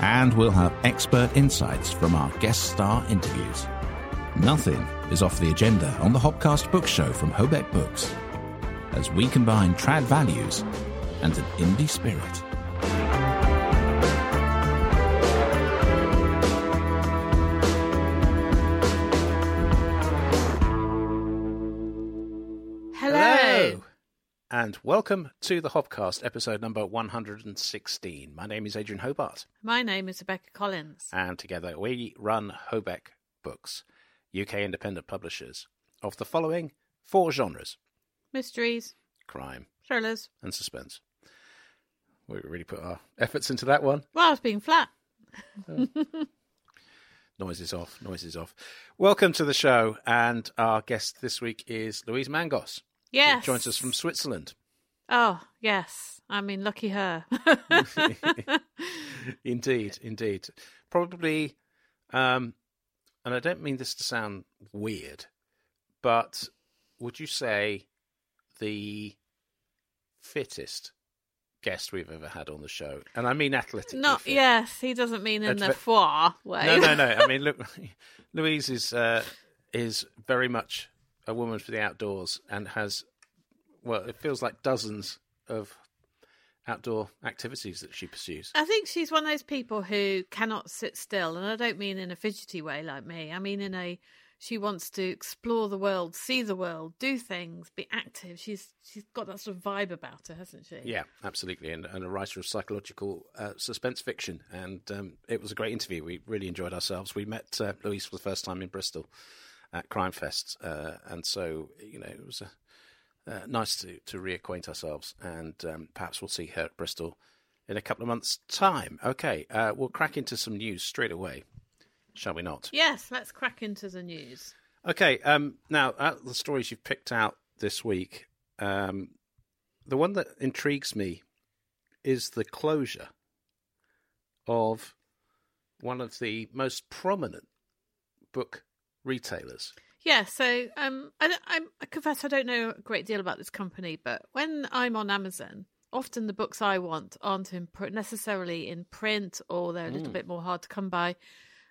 and we'll have expert insights from our guest star interviews. Nothing is off the agenda on the Hobcast Book Show from Hobeck Books, as we combine trad values and an indie spirit. Hello! And welcome to the Hobcast, episode number 116. My name is Adrian Hobart. My name is Rebecca Collins. And together we run Hobeck Books, UK independent publishers of the following four genres: mysteries, crime, thrillers, and suspense. We really put our efforts into that one. Well, I was being flat. Noises off. Welcome to the show, and our guest this week is Louise Mangos. Yes. Who joins us from Switzerland. Oh, yes. I mean, lucky her. Indeed. Probably, and I don't mean this to sound weird, but would you say the fittest guest we've ever had on the show? And I mean athletically. Yes, he doesn't mean in the foie way. No. I mean, look, Louise is very much a woman for the outdoors and has, well, it feels like dozens of outdoor activities that she pursues. I think she's one of those people who cannot sit still. And I don't mean in a fidgety way like me. I mean in a... she wants to explore the world, see the world, do things, be active. She's got that sort of vibe about her, hasn't she? Yeah, absolutely. And a writer of psychological suspense fiction. And it was a great interview. We really enjoyed ourselves. We met Louise for the first time in Bristol at Crime Fest. And so, you know, it was nice to reacquaint ourselves. And perhaps we'll see her at Bristol in a couple of months' time. Okay, we'll crack into some news straight away, shall we not? Yes, let's crack into the news. Okay, now, out of the stories you've picked out this week, the one that intrigues me is the closure of one of the most prominent book retailers. Yeah, so I confess I don't know a great deal about this company, but when I'm on Amazon, often the books I want aren't necessarily in print, or they're a little bit more hard to come by.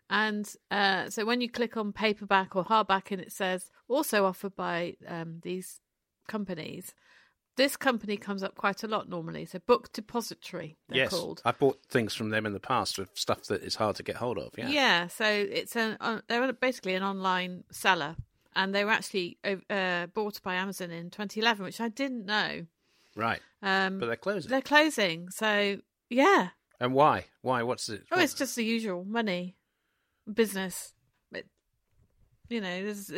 And so when you click on paperback or hardback and it says also offered by these companies, this company comes up quite a lot normally. So Book Depository, they're called. Yes, I bought things from them in the past with stuff that is hard to get hold of. Yeah. So it's they're basically an online seller, and they were actually bought by Amazon in 2011, which I didn't know. Right. But they're closing. They're closing. So, yeah. And why? What's it? Oh, it's just the usual money. Business, you know. There's...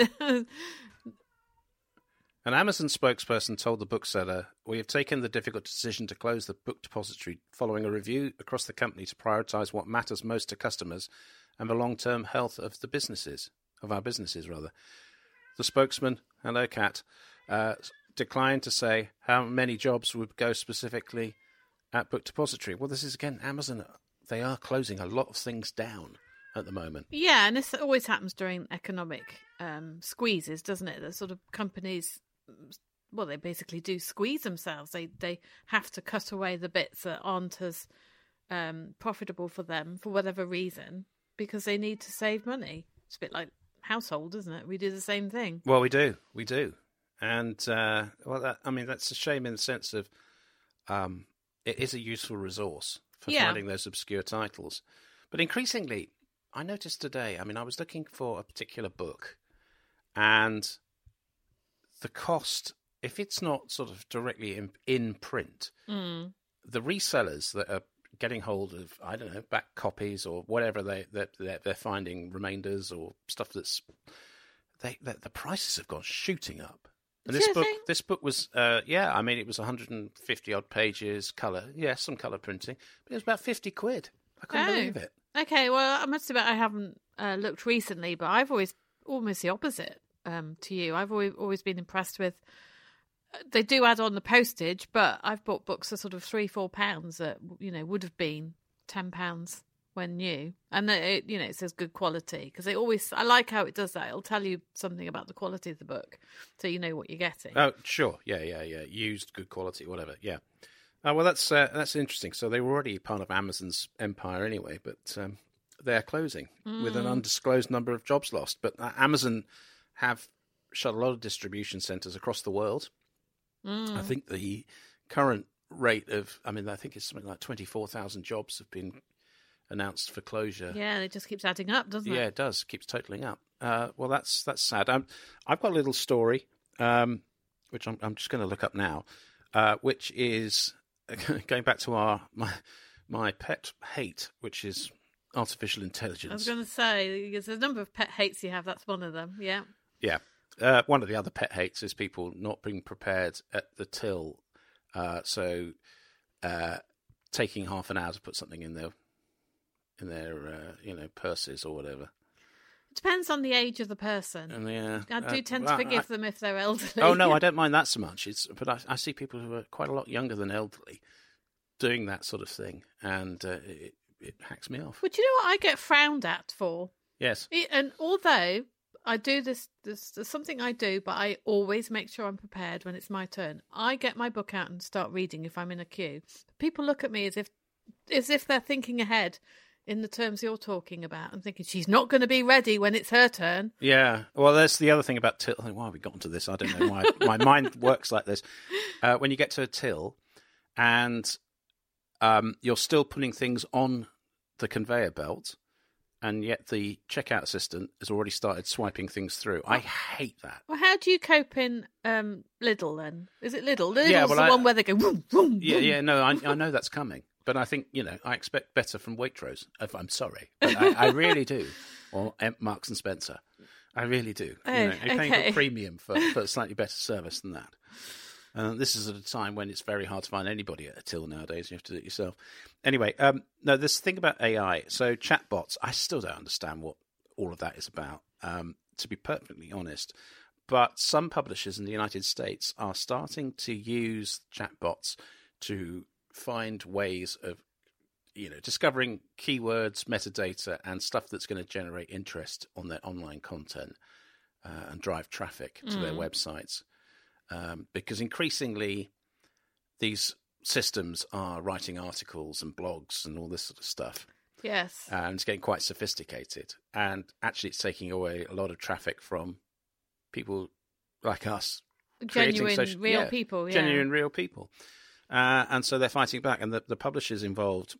An Amazon spokesperson told the bookseller, "We have taken the difficult decision to close the Book Depository following a review across the company to prioritise what matters most to customers and the long-term health of our businesses. The spokesman, hello cat, declined to say how many jobs would go specifically at Book Depository. Well, this is again Amazon. They are closing a lot of things down at the moment. Yeah, and this always happens during economic squeezes, doesn't it? That sort of companies, well, they basically do squeeze themselves. They have to cut away the bits that aren't as profitable for them for whatever reason, because they need to save money. It's a bit like household, isn't it? We do the same thing. Well, we do. And, that's a shame in the sense of it is a useful resource for finding those obscure titles. But increasingly... I noticed today, I was looking for a particular book, and the cost, if it's not sort of directly in print, the resellers that are getting hold of, I don't know, back copies or whatever they're finding, remainders or stuff the prices have gone shooting up. And this book was, it was 150 odd pages, colour, some colour printing, but it was about £50. I couldn't believe it. Okay, well, I must admit I haven't looked recently, but I've always almost the opposite to you. I've always been impressed with. They do add on the postage, but I've bought books for sort of £3-4 that, you know, would have been £10 when new, and it, you know, it says good quality because it always. I like how it does that. It'll tell you something about the quality of the book, so you know what you're getting. Oh, sure, yeah. Used, good quality, whatever, yeah. Oh, well, that's interesting. So they were already part of Amazon's empire anyway, but they're closing with an undisclosed number of jobs lost. But Amazon have shut a lot of distribution centers across the world. I think the current rate of, I think it's something like 24,000 jobs have been announced for closure. Yeah, it just keeps adding up, doesn't it? Yeah, it does. Keeps totaling up. Well, that's sad. I've got a little story, which I'm just going to look up now, which is... Going back to my pet hate, which is artificial intelligence. I was going to say, there's a number of pet hates you have. That's one of them, yeah. Yeah. One of the other pet hates is people not being prepared at the till. So taking half an hour to put something in their purses or whatever. It depends on the age of the person. And I do tend to forgive them if they're elderly. Oh, no, I don't mind that so much. But I see people who are quite a lot younger than elderly doing that sort of thing, and it hacks me off. Well, do you know what I get frowned at for? Yes. And although I do this there's something I do, but I always make sure I'm prepared when it's my turn. I get my book out and start reading if I'm in a queue. People look at me as if they're thinking ahead. In the terms you're talking about, I'm thinking she's not going to be ready when it's her turn. Yeah. Well, that's the other thing about till. Why have we gotten to this? I don't know why. My mind works like this. When you get to a till and you're still putting things on the conveyor belt, and yet the checkout assistant has already started swiping things through. I hate that. Well, how do you cope in Lidl then? Is it Lidl? Lidl's the one where they go... Vroom, vroom, vroom. Yeah, no, I know that's coming. But I think, I expect better from Waitrose. I'm sorry. But I really do. Or Marks and Spencer. I really do. Oh, you're paying a premium for slightly better service than that. This is at a time when it's very hard to find anybody at a till nowadays. You have to do it yourself. Anyway, no, this thing about AI. So chatbots, I still don't understand what all of that is about, to be perfectly honest. But some publishers in the United States are starting to use chatbots to... find ways of, discovering keywords, metadata, and stuff that's going to generate interest on their online content and drive traffic to their websites. Because increasingly, these systems are writing articles and blogs and all this sort of stuff. Yes. And it's getting quite sophisticated. And actually, it's taking away a lot of traffic from people like us. Genuine, real people. And so they're fighting back, and the publishers involved,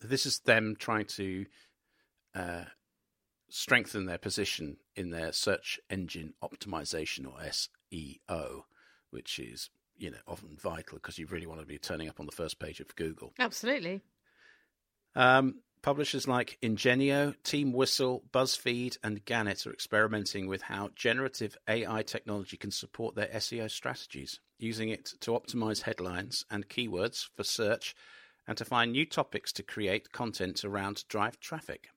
this is them trying to strengthen their position in their search engine optimization, or SEO, which is, often vital because you really want to be turning up on the first page of Google. Absolutely. Publishers like Ingenio, Team Whistle, BuzzFeed, and Gannett are experimenting with how generative AI technology can support their SEO strategies, using it to optimize headlines and keywords for search and to find new topics to create content around to drive traffic.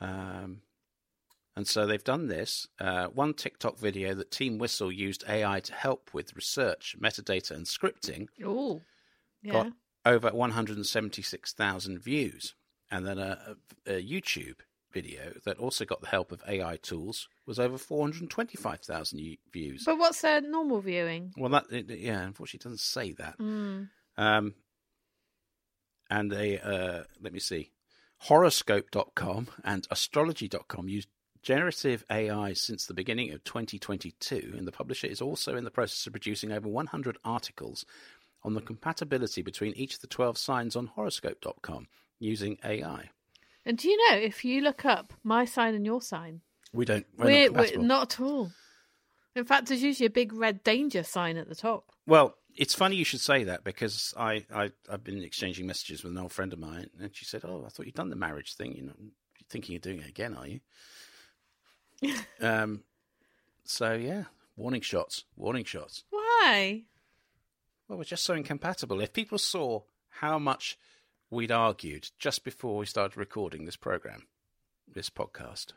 And so they've done this. One TikTok video that Team Whistle used AI to help with research, metadata, and scripting got over 176,000 views. And then a YouTube video that also got the help of AI tools was over 425,000 views. But what's their normal viewing? Well, unfortunately it doesn't say that. And they, let me see, Horoscope.com and Astrology.com used generative AI since the beginning of 2022, and the publisher is also in the process of producing over 100 articles on the compatibility between each of the 12 signs on Horoscope.com using AI. And do you know, if you look up my sign and your sign... We're not at all. In fact, there's usually a big red danger sign at the top. Well, it's funny you should say that, because I've been exchanging messages with an old friend of mine, and she said, I thought you'd done the marriage thing. You're not thinking you're doing it again, are you? So, yeah, warning shots. Why? Well, we're just so incompatible. If people saw how much we'd argued just before we started recording this programme, this podcast.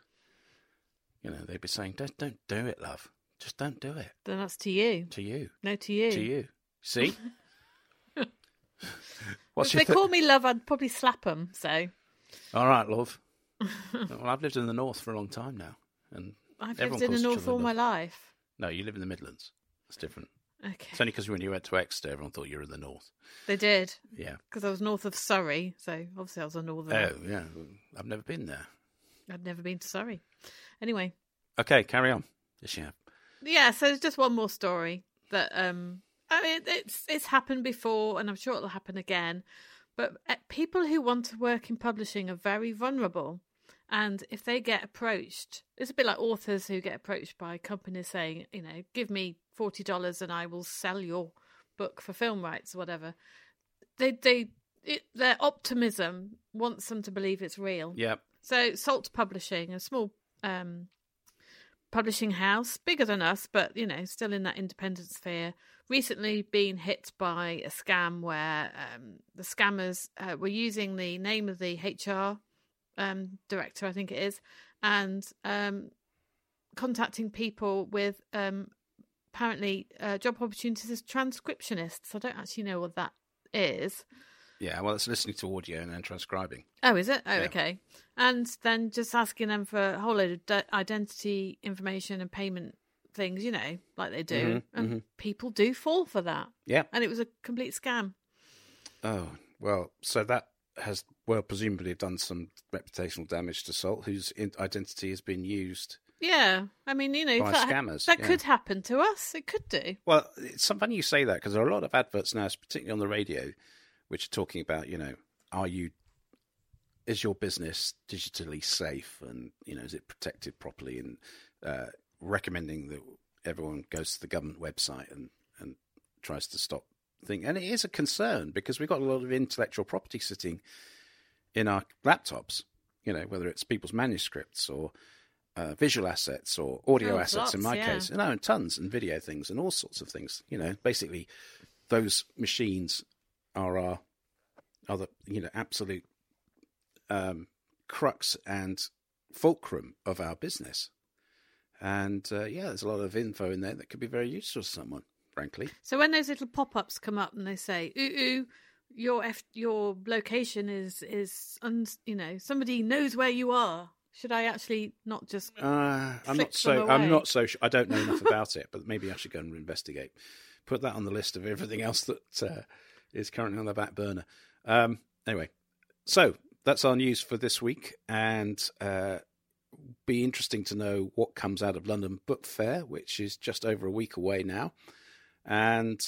You know, they'd be saying, don't do it, love. Just don't do it. Then that's to you. To you. No, to you. To you. See? If they call me love, I'd probably slap them, so. All right, love. Well, I've lived in the north for a long time now. And I've lived in the north all my life. No, you live in the Midlands. It's different. Okay. It's only because when you went to Exeter, everyone thought you were in the north. They did. Yeah. Because I was north of Surrey, so obviously I was a northerner. Oh, yeah. I've never been there. I've never been to Surrey. Anyway. Okay, carry on. Yes, you have. Yeah, so there's just one more story that I mean, it's happened before, and I'm sure it'll happen again. But people who want to work in publishing are very vulnerable, and if they get approached, it's a bit like authors who get approached by companies saying, you know, give me $40 and I will sell your book for film rights or whatever. Their optimism wants them to believe it's real. Yeah. So Salt Publishing, a small publishing house, bigger than us, but, you know, still in that independent sphere, recently been hit by a scam where the scammers were using the name of the HR director, I think it is, and contacting people with apparently job opportunities as transcriptionists. I don't actually know what that is. Yeah, well, it's listening to audio and then transcribing. Oh, is it? Oh, yeah. Okay. And then just asking them for a whole load of identity information and payment things, you know, like they do. Mm-hmm, and people do fall for that. Yeah. And it was a complete scam. Oh, well, so that has, well, presumably done some reputational damage to Salt, whose identity has been used. Yeah, I mean, you know, by scammers. That could happen to us. It could do. Well, it's funny you say that because there are a lot of adverts now, particularly on the radio, which are talking about, you know, is your business digitally safe and, you know, is it protected properly, and recommending that everyone goes to the government website and tries to stop things. And it is a concern because we've got a lot of intellectual property sitting in our laptops, you know, whether it's people's manuscripts or visual assets or audio assets, lots, in my case. No, and tons, and video things and all sorts of things, you know. Basically, those machines are the, you know, absolute crux and fulcrum of our business. And, there's a lot of info in there that could be very useful to someone, frankly. So when those little pop-ups come up and they say, ooh, your location is you know, somebody knows where you are. Should I actually not just I'm not so sure. I don't know enough about it, but maybe I should go and investigate. Put that on the list of everything else that... is currently on the back burner. Anyway, so that's our news for this week, and be interesting to know what comes out of London Book Fair, which is just over a week away now, and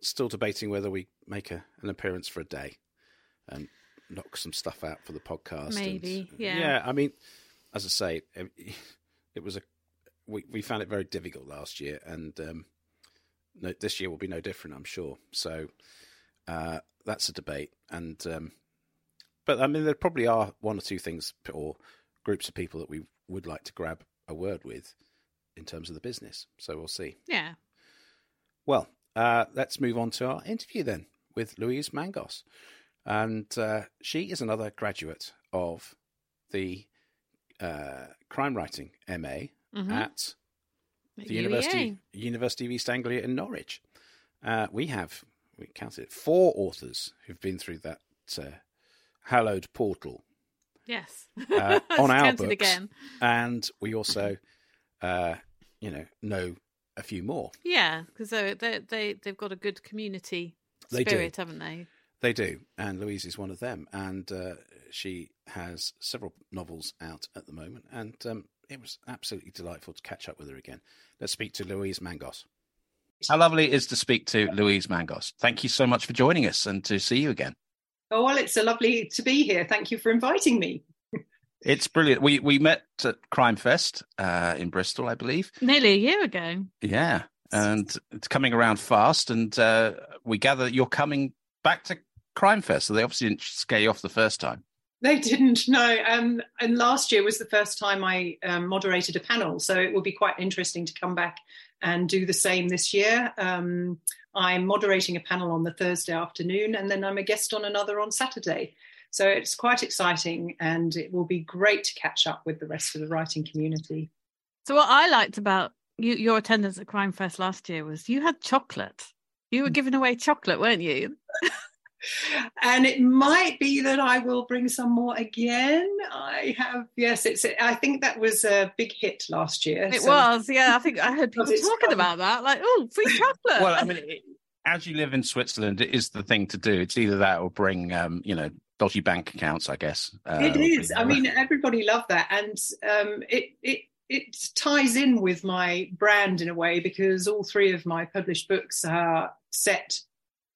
still debating whether we make an appearance for a day and knock some stuff out for the podcast. Maybe, yeah. Yeah, I mean, as I say, it was we found it very difficult last year, and this year will be no different, I'm sure. So... that's a debate, and but I mean there probably are one or two things or groups of people that we would like to grab a word with in terms of the business, so we'll see. Yeah. Well, let's move on to our interview then with Louise Mangos, and she is another graduate of the crime writing MA at the University of East Anglia in Norwich. We counted 4 authors who've been through that hallowed portal. Yes, on our books, again. And we also, know a few more. Yeah, because they've got a good community spirit, haven't they? They do, and Louise is one of them, and she has several novels out at the moment, and it was absolutely delightful to catch up with her again. Let's speak to Louise Mangos. How lovely it is to speak to Louise Mangos. Thank you so much for joining us and to see you again. Oh, well, it's so lovely to be here. Thank you for inviting me. It's brilliant. We met at Crime Fest in Bristol, I believe. Nearly a year ago. Yeah, and it's coming around fast. And we gather you're coming back to Crime Fest, so they obviously didn't scare you off the first time. They didn't, no. And last year was the first time I moderated a panel, so it will be quite interesting to come back and do the same this year. I'm moderating a panel on the Thursday afternoon, and then I'm a guest on another on Saturday. So it's quite exciting, and it will be great to catch up with the rest of the writing community. So what I liked about your attendance at Crime Fest last year was you had chocolate. You were giving away chocolate, weren't you? And it might be that I will bring some more again. I have, yes, it's. I think that was a big hit last year. It was, yeah. I think I heard people talking about that, like, oh, free chocolate. Well, I mean, as you live in Switzerland, it is the thing to do. It's either that or bring, dodgy bank accounts, I guess. It is. I mean, everybody loved that. And it ties in with my brand in a way, because all three of my published books are set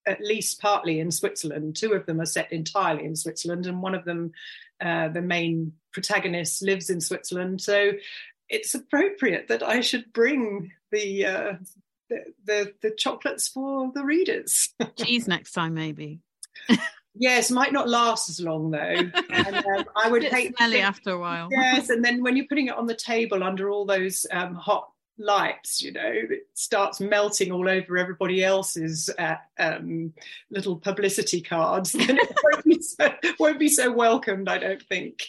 at least partly in Switzerland. Two of them are set entirely in Switzerland, and one of them, the main protagonist, lives in Switzerland. So it's appropriate that I should bring the chocolates for the readers. Cheese next time, maybe. Yes, might not last as long though. And, I would hate smelly after a while. Yes, and then when you're putting it on the table under all those hot lights, it starts melting all over everybody else's little publicity cards. Then it won't be so welcomed, I don't think.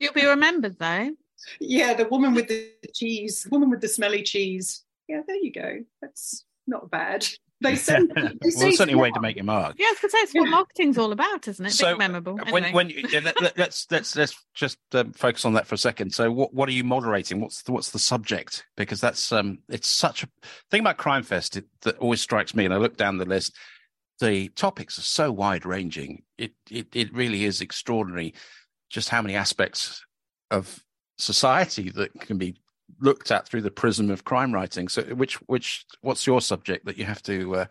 You'll be remembered though. Yeah, the woman with the cheese, woman with the smelly cheese. Yeah, there you go. That's not bad. They send, it's certainly a way to make your mark. Yes, because that's what marketing's all about, isn't it? So memorable. Anyway. Let's just focus on that for a second. So, what are you moderating? What's the subject? Because that's it's such a thing about Crime Fest that always strikes me. And I look down the list; the topics are so wide ranging. It really is extraordinary just how many aspects of society that can be looked at through the prism of crime writing. So what's your subject that you have to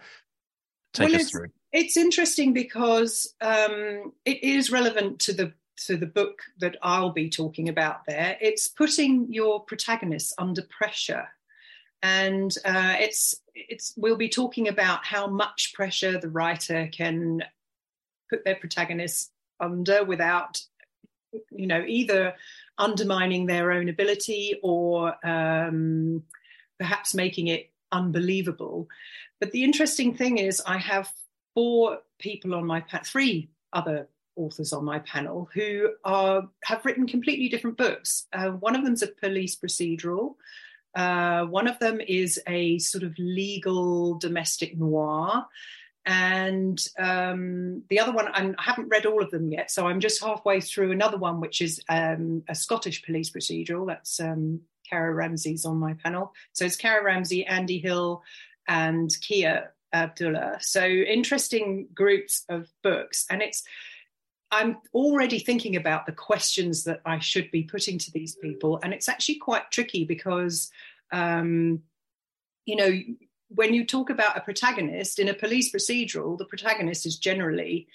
take us through? It's interesting because it is relevant to the book that I'll be talking about there. It's putting your protagonists under pressure. And we'll be talking about how much pressure the writer can put their protagonists under without, either undermining their own ability or perhaps making it unbelievable. But the interesting thing is I have three other authors on my panel who have written completely different books. One of them's a police procedural. One of them is a sort of legal domestic noir. And the other one, I haven't read all of them yet, so I'm just halfway through another one, which is a Scottish police procedural. That's Cara Ramsey's on my panel. So it's Cara Ramsey, Andy Hill, and Kia Abdullah. So interesting groups of books. And I'm already thinking about the questions that I should be putting to these people. And it's actually quite tricky because, when you talk about a protagonist in a police procedural, the protagonist is generally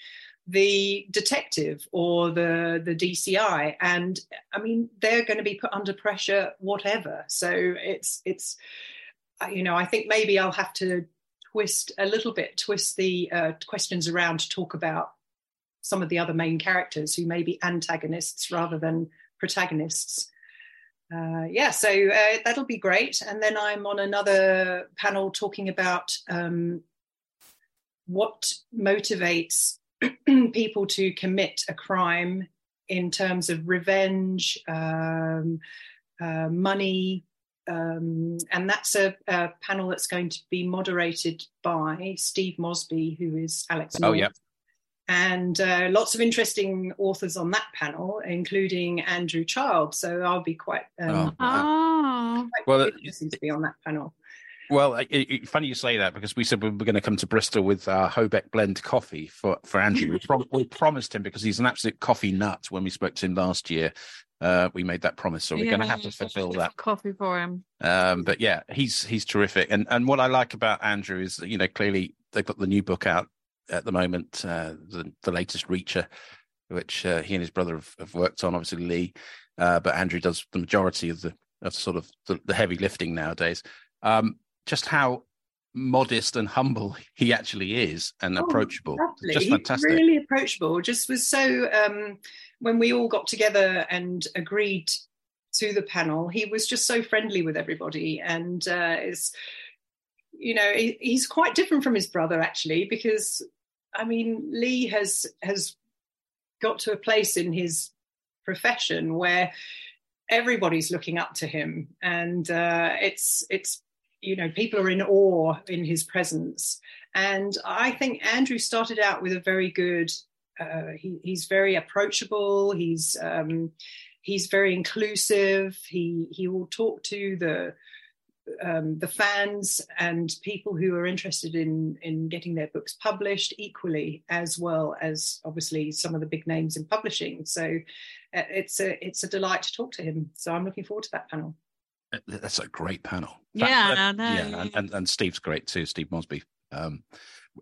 the detective or the DCI. And I mean, they're going to be put under pressure, whatever. So it's I think maybe I'll have to twist the questions around to talk about some of the other main characters who may be antagonists rather than protagonists. That'll be great. And then I'm on another panel talking about what motivates people to commit a crime in terms of revenge, money. And that's a panel that's going to be moderated by Steve Mosby, who is Alex Moore. Oh, yeah. And lots of interesting authors on that panel, including Andrew Child. So I'll be quite interested to be on that panel. Well, funny you say that, because we said we were going to come to Bristol with our Hobeck blend coffee for Andrew. We promised him, because he's an absolute coffee nut. When we spoke to him last year, we made that promise. So we're going to have to fulfill that coffee for him. But yeah, he's terrific. And what I like about Andrew is, clearly they've got the new book out at the moment, the latest Reacher, which he and his brother have worked on, obviously Lee, but Andrew does the majority of the heavy lifting nowadays. Just how modest and humble he actually is, and approachable. Lovely. Just fantastic. He's really approachable. Just was so, when we all got together and agreed to the panel, he was just so friendly with everybody, and you know, he's quite different from his brother, actually, because, I mean, Lee has got to a place in his profession where everybody's looking up to him, and it's you know, people are in awe in his presence. And I think Andrew started out with a very good, he's very approachable, he's very inclusive, he will talk to the fans and people who are interested in getting their books published equally, as well as obviously some of the big names in publishing. So it's a delight to talk to him. So I'm looking forward to that panel. That's a great panel. Yeah, I know. And Steve's great too, Steve Mosby. And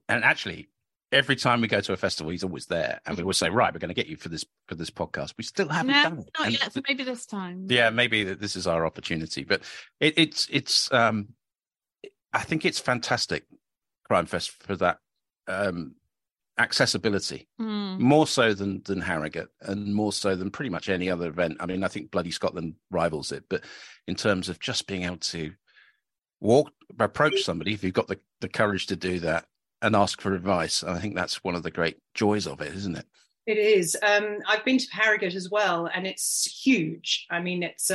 actually, every time we go to a festival, he's always there, and we always say, "Right, we're going to get you for this podcast." We still haven't done it, not yet. So maybe this time. Yeah, maybe this is our opportunity. But it's I think it's fantastic, Crime Fest, for that accessibility, more so than Harrogate, and more so than pretty much any other event. I mean, I think bloody Scotland rivals it, but in terms of just being able to approach somebody, if you've got the courage to do that, and ask for advice. And I think that's one of the great joys of it, isn't it? It is. I've been to Harrogate as well, and it's huge. I mean, it's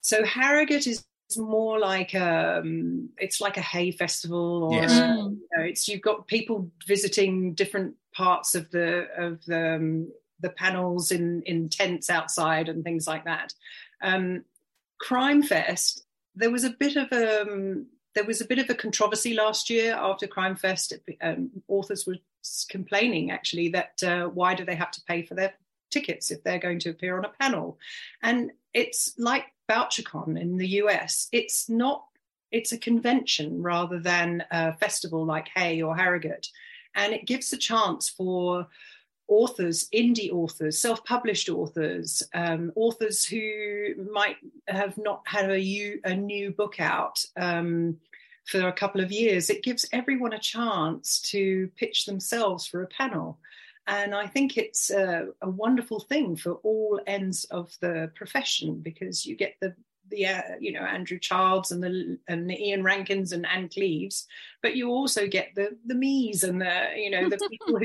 so Harrogate is more like it's like a Hay festival, or yes. You know, it's, you've got people visiting different parts of the panels in tents outside and things like that. Crime Fest, there was a bit of a controversy last year after Crime Fest. Authors were complaining, actually, that why do they have to pay for their tickets if they're going to appear on a panel? And it's like VoucherCon in the US. It's a convention rather than a festival like Hay or Harrogate. And it gives a chance for authors, indie authors, self-published authors, authors who might have not had a new book out for a couple of years. It gives everyone a chance to pitch themselves for a panel. And I think it's a wonderful thing for all ends of the profession, because you get the you know, Andrew Childs and the Ian Rankins and Anne Cleves, but you also get the me's and the people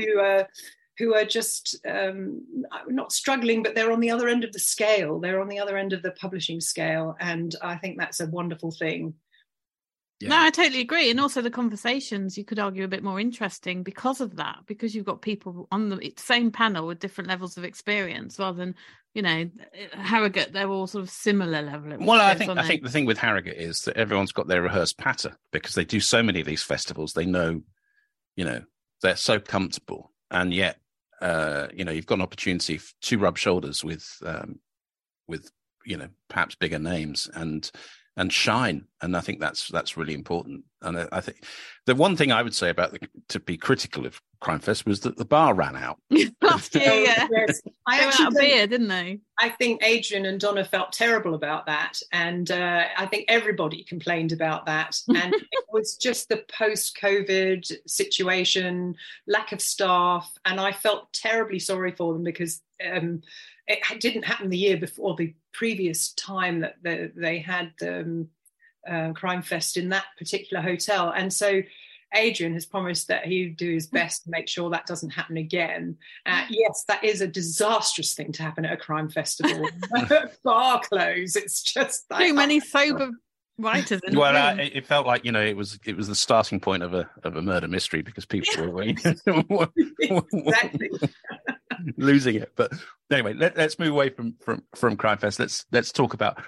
who are just not struggling, but they're on the other end of the scale. They're on the other end of the publishing scale. And I think that's a wonderful thing. Yeah. No, I totally agree. And also the conversations, you could argue, a bit more interesting because of that, because you've got people on the same panel with different levels of experience, rather than, you know, Harrogate, they're all sort of similar level. Well, I think the thing with Harrogate is that everyone's got their rehearsed patter, because they do so many of these festivals. They know, you know, they're so comfortable. And yet, you know, you've got an opportunity to rub shoulders with you know, perhaps bigger names and shine. And I think that's really important. And I think the one thing I would say to be critical of Crime Fest was that the bar ran out last year. Yeah, yes. I actually got a beer, didn't they? I think Adrian and Donna felt terrible about that, and I think everybody complained about that. And it was just the post-COVID situation, lack of staff, and I felt terribly sorry for them, because it didn't happen the year before, the previous time that they had Crime Fest in that particular hotel, and so Adrian has promised that he'd do his best to make sure that doesn't happen again. Yes, that is a disastrous thing to happen at a crime festival. Bar close. It's just too many sober writers. Well, it felt like, you know, it was the starting point of a murder mystery, because people were exactly losing it. But anyway, let's move away from Crime Fest. Let's talk about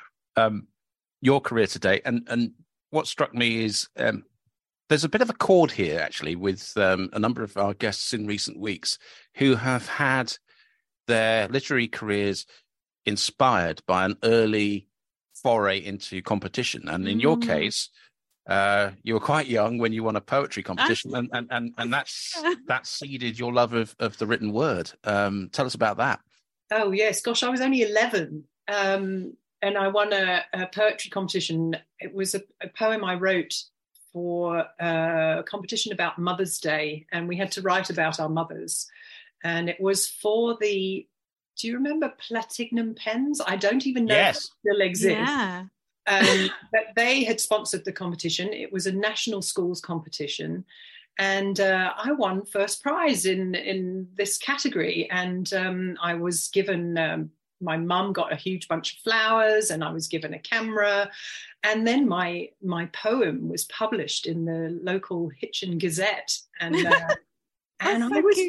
your career today. And what struck me is, there's a bit of a chord here, actually, with a number of our guests in recent weeks who have had their literary careers inspired by an early foray into competition. And in your case, you were quite young when you won a poetry competition, and that seeded your love of the written word. Tell us about that. Oh, yes. Gosh, I was only 11. And I won a poetry competition. It was a poem I wrote for a competition about Mother's Day, and we had to write about our mothers. And it was for do you remember Platinum pens? I don't even know if they still exist. Yeah. But they had sponsored the competition. It was a national schools competition. And I won first prize in this category. And I was given, my mum got a huge bunch of flowers, and I was given a camera. And then my poem was published in the local Hitchin Gazette. And, and I was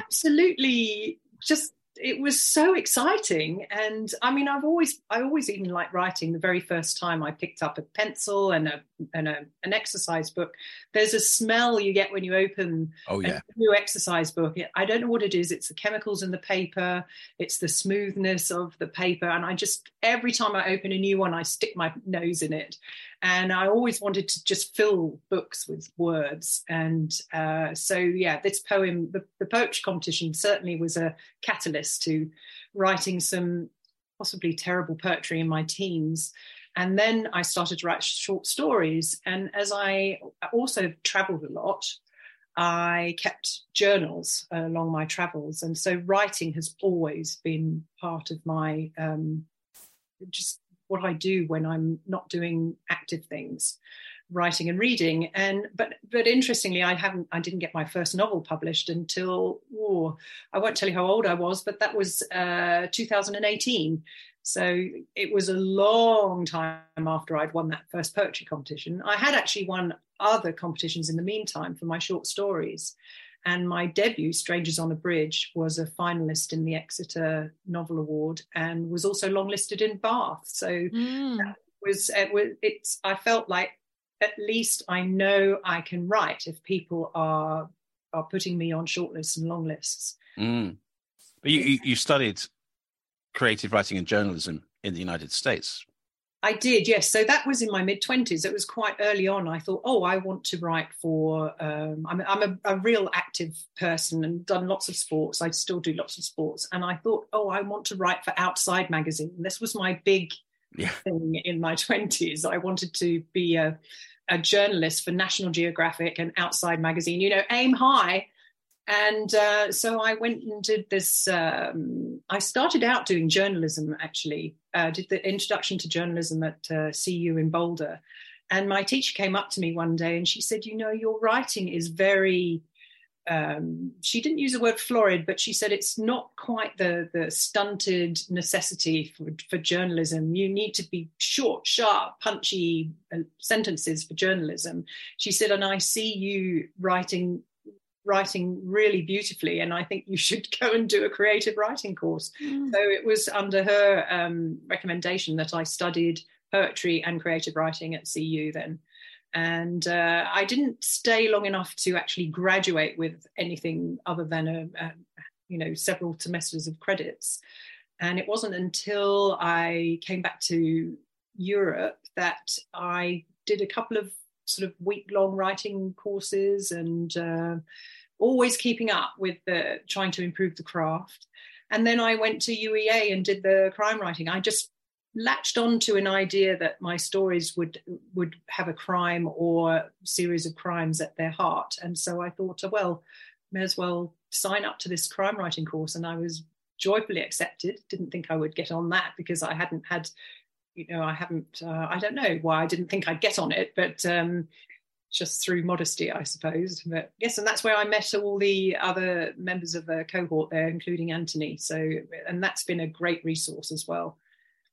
absolutely just, it was so exciting. And I mean, I always even liked writing. The very first time I picked up a pencil and an exercise book, there's a smell you get when you open a new exercise book. I don't know what it is. It's the chemicals in the paper. It's the smoothness of the paper. And I just, every time I open a new one, I stick my nose in it. And I always wanted to just fill books with words. And this poem, the poetry competition certainly was a catalyst to writing some possibly terrible poetry in my teens. And then I started to write short stories. And as I also traveled a lot, I kept journals along my travels. And so writing has always been part of my just what I do when I'm not doing active things, writing and reading. And but interestingly, I didn't get my first novel published until I won't tell you how old I was, but that was 2018. So it was a long time after I'd won that first poetry competition. I had actually won other competitions in the meantime for my short stories. And my debut, Strangers on a Bridge, was a finalist in the Exeter Novel Award and was also longlisted in Bath. So I felt like at least I know I can write if people are putting me on shortlists and longlists. Mm. But you studied creative writing and journalism in the United States. I did, yes. So that was in my mid-20s. It was quite early on. I thought, I want to write for... I'm a real active person and done lots of sports. I still do lots of sports. And I thought, I want to write for Outside Magazine. This was my big thing in my 20s. I wanted to be a journalist for National Geographic and Outside Magazine. You know, aim high. And so I went and did this, I started out doing journalism, actually, did the introduction to journalism at CU in Boulder. And my teacher came up to me one day and she said, your writing is very, she didn't use the word florid, but she said it's not quite the stunted necessity for journalism. You need to be short, sharp, punchy sentences for journalism. She said, and I see you writing really beautifully, and I think you should go and do a creative writing course. So it was under her recommendation that I studied poetry and creative writing at CU then, and I didn't stay long enough to actually graduate with anything other than several semesters of credits. And it wasn't until I came back to Europe that I did a couple of sort of week-long writing courses and always keeping up with trying to improve the craft. And then I went to UEA and did the crime writing. I just latched on to an idea that my stories would have a crime or series of crimes at their heart. And so I thought, may as well sign up to this crime writing course. And I was joyfully accepted. Didn't think I would get on that because I hadn't had... I don't know why I didn't think I'd get on it, but just through modesty, I suppose. But yes, and that's where I met all the other members of the cohort there, including Anthony. So, and that's been a great resource as well.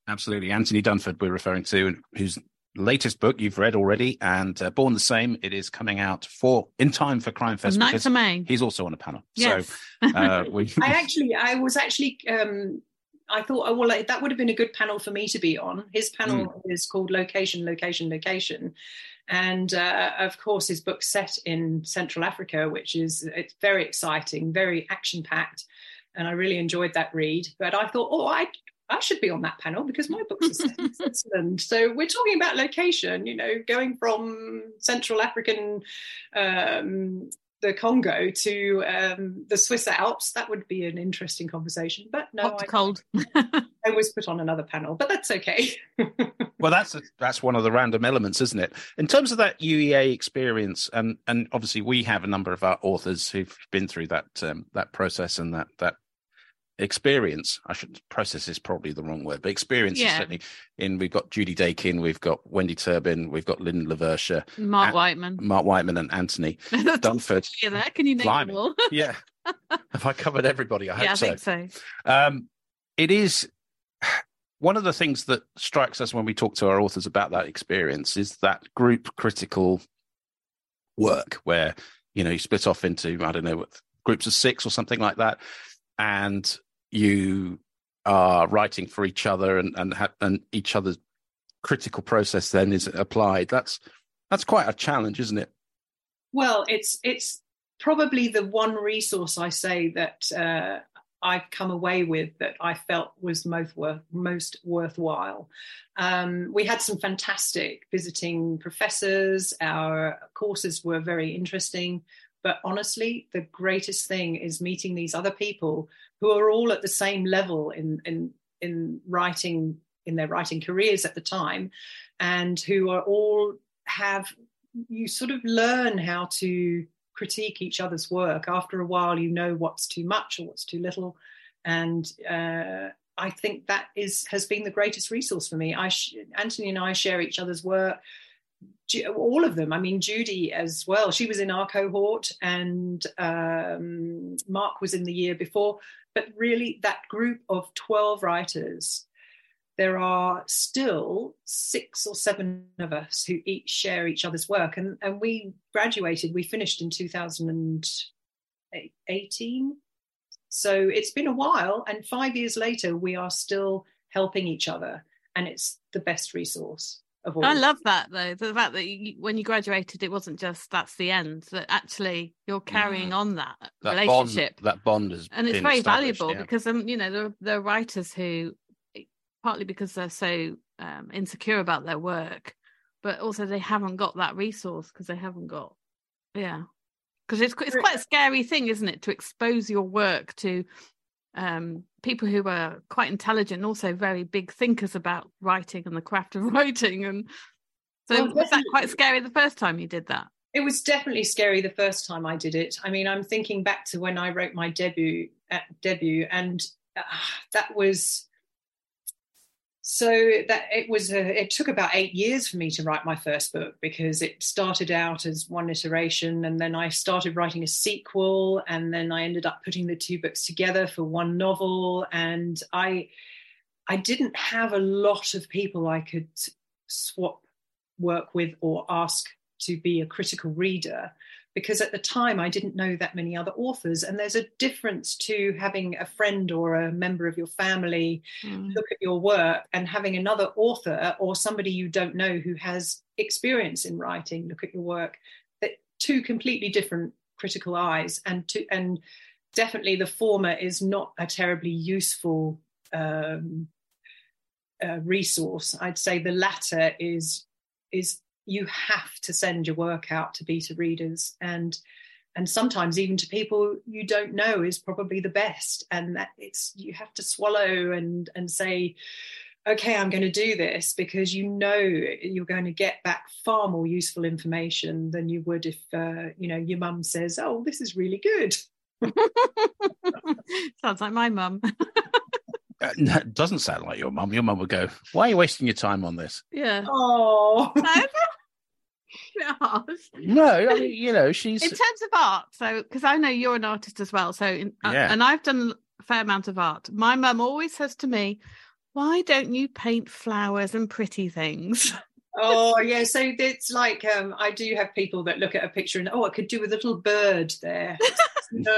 Absolutely. Anthony Dunford we're referring to, whose latest book you've read already, and Born the Same, it is coming out in time for Crime Fest. 9th of May. He's also on a panel. Yes. So I thought, that would have been a good panel for me to be on. His panel is called Location, Location, Location. And, of course, his book's set in Central Africa, which is it's very exciting, very action-packed. And I really enjoyed that read. But I thought, I should be on that panel because my books are set in Switzerland. So we're talking about location, going from Central African the Congo to the Swiss Alps. That would be an interesting conversation, but no, I was put on another panel, but that's okay. Well, that's one of the random elements, isn't it? In terms of that UEA experience, and obviously we have a number of our authors who've been through that that process and that experience, I should process is probably the wrong word, but experience is certainly in. We've got Judy Dakin, we've got Wendy Turbin, we've got Lynn LaVersha, Mark Whiteman and Anthony Dunford. Can you name them all? Yeah. Have I covered everybody? I hope so. I think so. It is one of the things that strikes us when we talk to our authors about that experience is that group critical work where, you know, you split off into, I don't know, groups of six or something like that. And you are writing for each other, and each other's critical process then is applied. That's quite a challenge, isn't it? Well, it's probably the one resource I say that I've come away with that I felt was most worthwhile. We had some fantastic visiting professors. Our courses were very interesting. But honestly, the greatest thing is meeting these other people who are all at the same level in writing, in their writing careers at the time, and who are all have, you sort of learn how to critique each other's work. After a while, you know what's too much or what's too little. And I think that has been the greatest resource for me. Anthony and I share each other's work. All of them. I mean, Judy as well. She was in our cohort, and Mark was in the year before. But really, that group of 12 writers, there are still 6 or 7 of us who each share each other's work. And we graduated, we finished in 2018. So it's been a while. And 5 years later, we are still helping each other. And it's the best resource. I love that, though, the fact that when you graduated, it wasn't just that's the end, that actually you're carrying on that relationship. That bond is, and it's very valuable because, you know, there are writers who, partly because they're so insecure about their work, but also they haven't got that resource because they haven't got, because it's quite a scary thing, isn't it, to expose your work to people who are quite intelligent, also very big thinkers about writing and the craft of writing. And so was that quite scary the first time you did that? It was definitely scary the first time I did it. I mean, I'm thinking back to when I wrote my debut, and that was so that it took about 8 years for me to write my first book, because it started out as one iteration, and then I started writing a sequel, and then I ended up putting the two books together for one novel. And I didn't have a lot of people I could swap work with or ask to be a critical reader, because at the time I didn't know that many other authors. And there's a difference to having a friend or a member of your family look at your work, and having another author or somebody you don't know who has experience in writing look at your work. They're two completely different critical eyes. And definitely the former is not a terribly useful resource. I'd say the latter is you have to send your work out to beta readers, and sometimes even to people you don't know is probably the best. And that you have to swallow and say, okay, I'm going to do this, because you know you're going to get back far more useful information than you would if, you know, your mum says, oh, this is really good. Sounds like my mum. No, it doesn't sound like your mum. Your mum would go, why are you wasting your time on this? Yeah. Oh. No, I mean, you know, she's... In terms of art, so, because I know you're an artist as well, so, and I've done a fair amount of art. My mum always says to me, why don't you paint flowers and pretty things? Oh, yeah, so it's like, I do have people that look at a picture and, oh, I could do with a little bird there. No.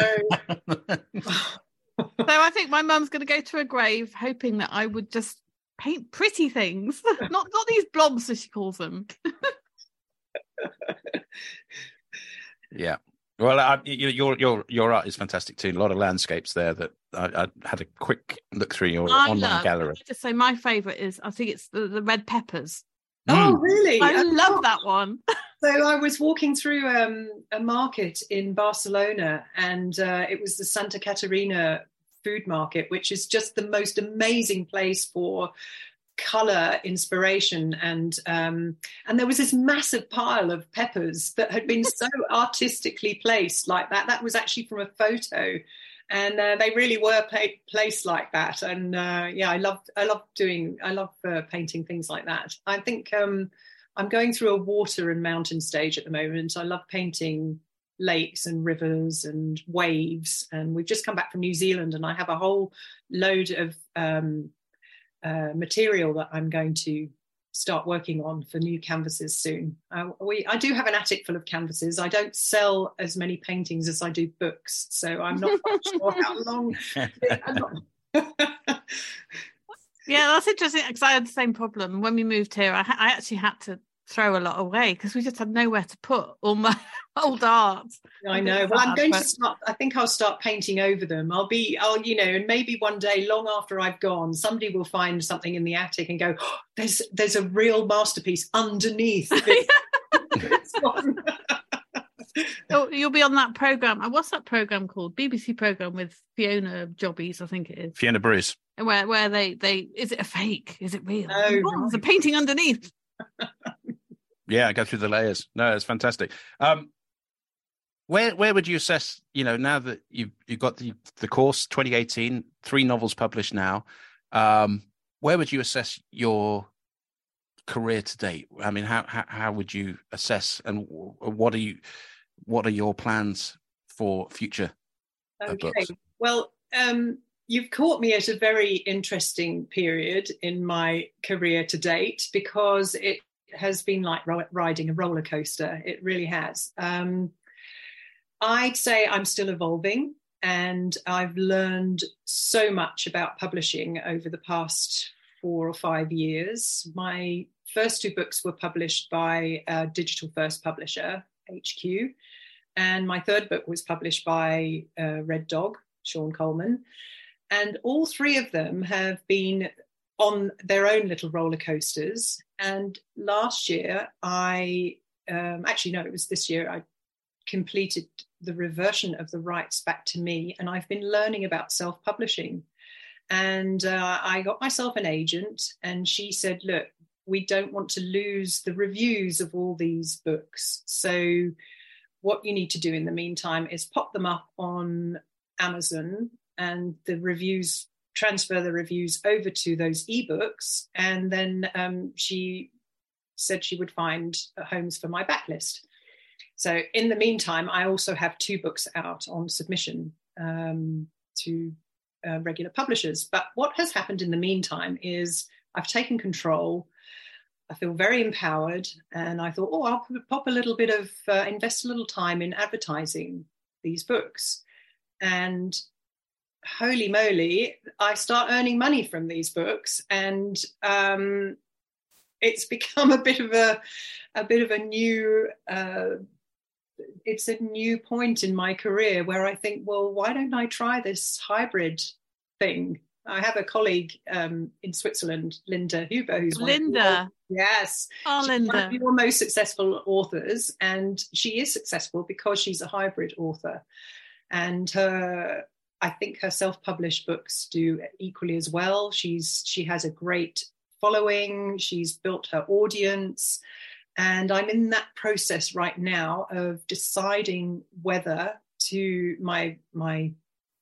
So I think my mum's going to go to her grave hoping that I would just paint pretty things, not these blobs as she calls them. Yeah, well, your art is fantastic too. A lot of landscapes there that I had a quick look through your online gallery. I just say my favourite is, I think it's the red peppers. Oh, really? I love that one. So I was walking through a market in Barcelona, and it was the Santa Caterina food market, which is just the most amazing place for colour inspiration. And there was this massive pile of peppers that had been so artistically placed like that. That was actually from a photo. And they really were placed like that. And yeah, I love painting things like that. I think I'm going through a water and mountain stage at the moment. I love painting lakes and rivers and waves. And we've just come back from New Zealand, and I have a whole load of material that I'm going to start working on for new canvases soon. I do have an attic full of canvases. I don't sell as many paintings as I do books, so I'm not quite sure how long. Yeah, that's interesting, because I had the same problem when we moved here. I actually had to throw a lot away because we just had nowhere to put all my old art. I know. Well, I'll start painting over them. And maybe one day long after I've gone, somebody will find something in the attic and go, oh, there's a real masterpiece underneath this. Oh, you'll be on that programme. What's that programme called? BBC programme with Fiona Jobbies, I think it is. Fiona Bruce. Where they is it a fake? Is it real? Oh, oh, there's a painting underneath. Yeah, go through the layers. No, it's fantastic. Where would you assess, now that you've got the course 2018, 3 novels published now, where would you assess your career to date? I mean, how would you assess, and what are your plans for future books? Well, you've caught me at a very interesting period in my career to date, because it has been like riding a roller coaster. It really has. I'd say I'm still evolving, and I've learned so much about publishing over the past 4 or 5 years. My first 2 books were published by a digital first publisher, HQ, and my third book was published by Red Dog, Sean Coleman. And all 3 of them have been on their own little roller coasters. And last year, it was this year, I completed the reversion of the rights back to me. And I've been learning about self-publishing. And I got myself an agent, and she said, look, we don't want to lose the reviews of all these books. So what you need to do in the meantime is pop them up on Amazon, and transfer the reviews over to those ebooks. And then she said she would find homes for my backlist. So in the meantime, I also have 2 books out on submission to regular publishers. But what has happened in the meantime is I've taken control. I feel very empowered. And I thought, I'll pop a little bit of, invest a little time in advertising these books. And holy moly, I start earning money from these books, and it's become a new point in my career where I think, well, why don't I try this hybrid thing? I have a colleague in Switzerland, Linda Huber, who's one of your most successful authors, and she is successful because she's a hybrid author, and I think her self-published books do equally as well. She has a great following. She's built her audience. And I'm in that process right now of deciding whether to my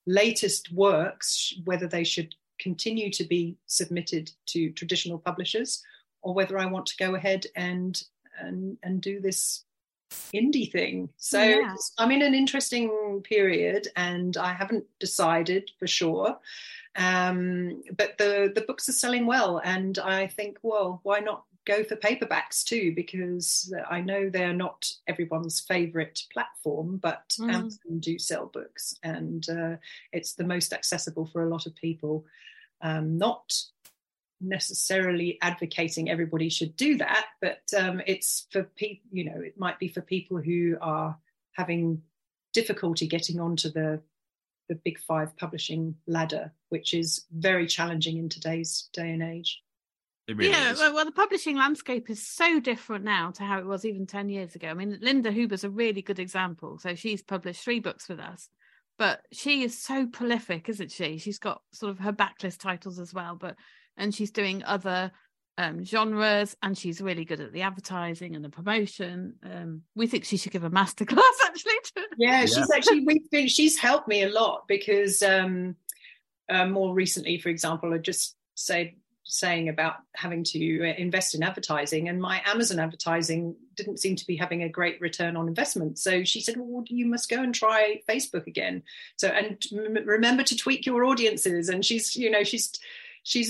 latest works, whether they should continue to be submitted to traditional publishers, or whether I want to go ahead and do this indie thing. So yeah. I'm in an interesting period, and I haven't decided for sure, but the books are selling well, and I think, well, why not go for paperbacks too, because I know they're not everyone's favorite platform, but Amazon do sell books, and it's the most accessible for a lot of people. Not necessarily advocating everybody should do that, but it's for people, it might be for people who are having difficulty getting onto the big 5 publishing ladder, which is very challenging in today's day and age. It really is. Well, the publishing landscape is so different now to how it was even 10 years ago. I mean, Linda Huber's a really good example. So she's published 3 books with us, but she is so prolific, isn't she? She's got sort of her backlist titles as well, but and she's doing other genres, and she's really good at the advertising and the promotion. We think she should give a masterclass, actually. She's actually, she's helped me a lot because more recently, for example, I just saying about having to invest in advertising, and my Amazon advertising didn't seem to be having a great return on investment. So she said, well, you must go and try Facebook again. So, and remember to tweak your audiences. And she's, you know, she's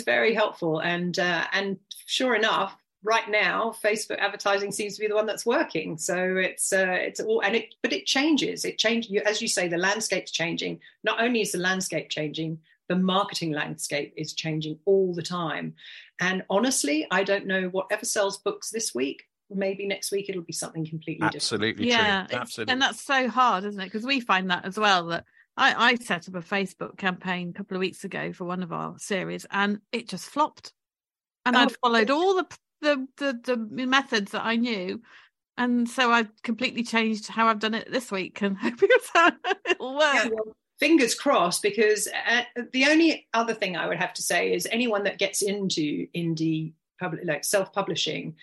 very helpful. And sure enough, right now, Facebook advertising seems to be the one that's working. So it's all, and it, but it changes. It changes, as you say, the landscape's changing. Not only is the landscape changing, the marketing landscape is changing all the time. And honestly, I don't know, whatever sells books this week, maybe next week it'll be something completely different. Yeah, true. Absolutely. And that's so hard, isn't it? Because we find that as well, that I set up a Facebook campaign a couple of weeks ago for one of our series, and it just flopped. And I'd followed all the methods that I knew. And so I've completely changed how I've done it this week, and hoping it'll work. Yeah, well, fingers crossed, because the only other thing I would have to say is anyone that gets into indie self-publishing,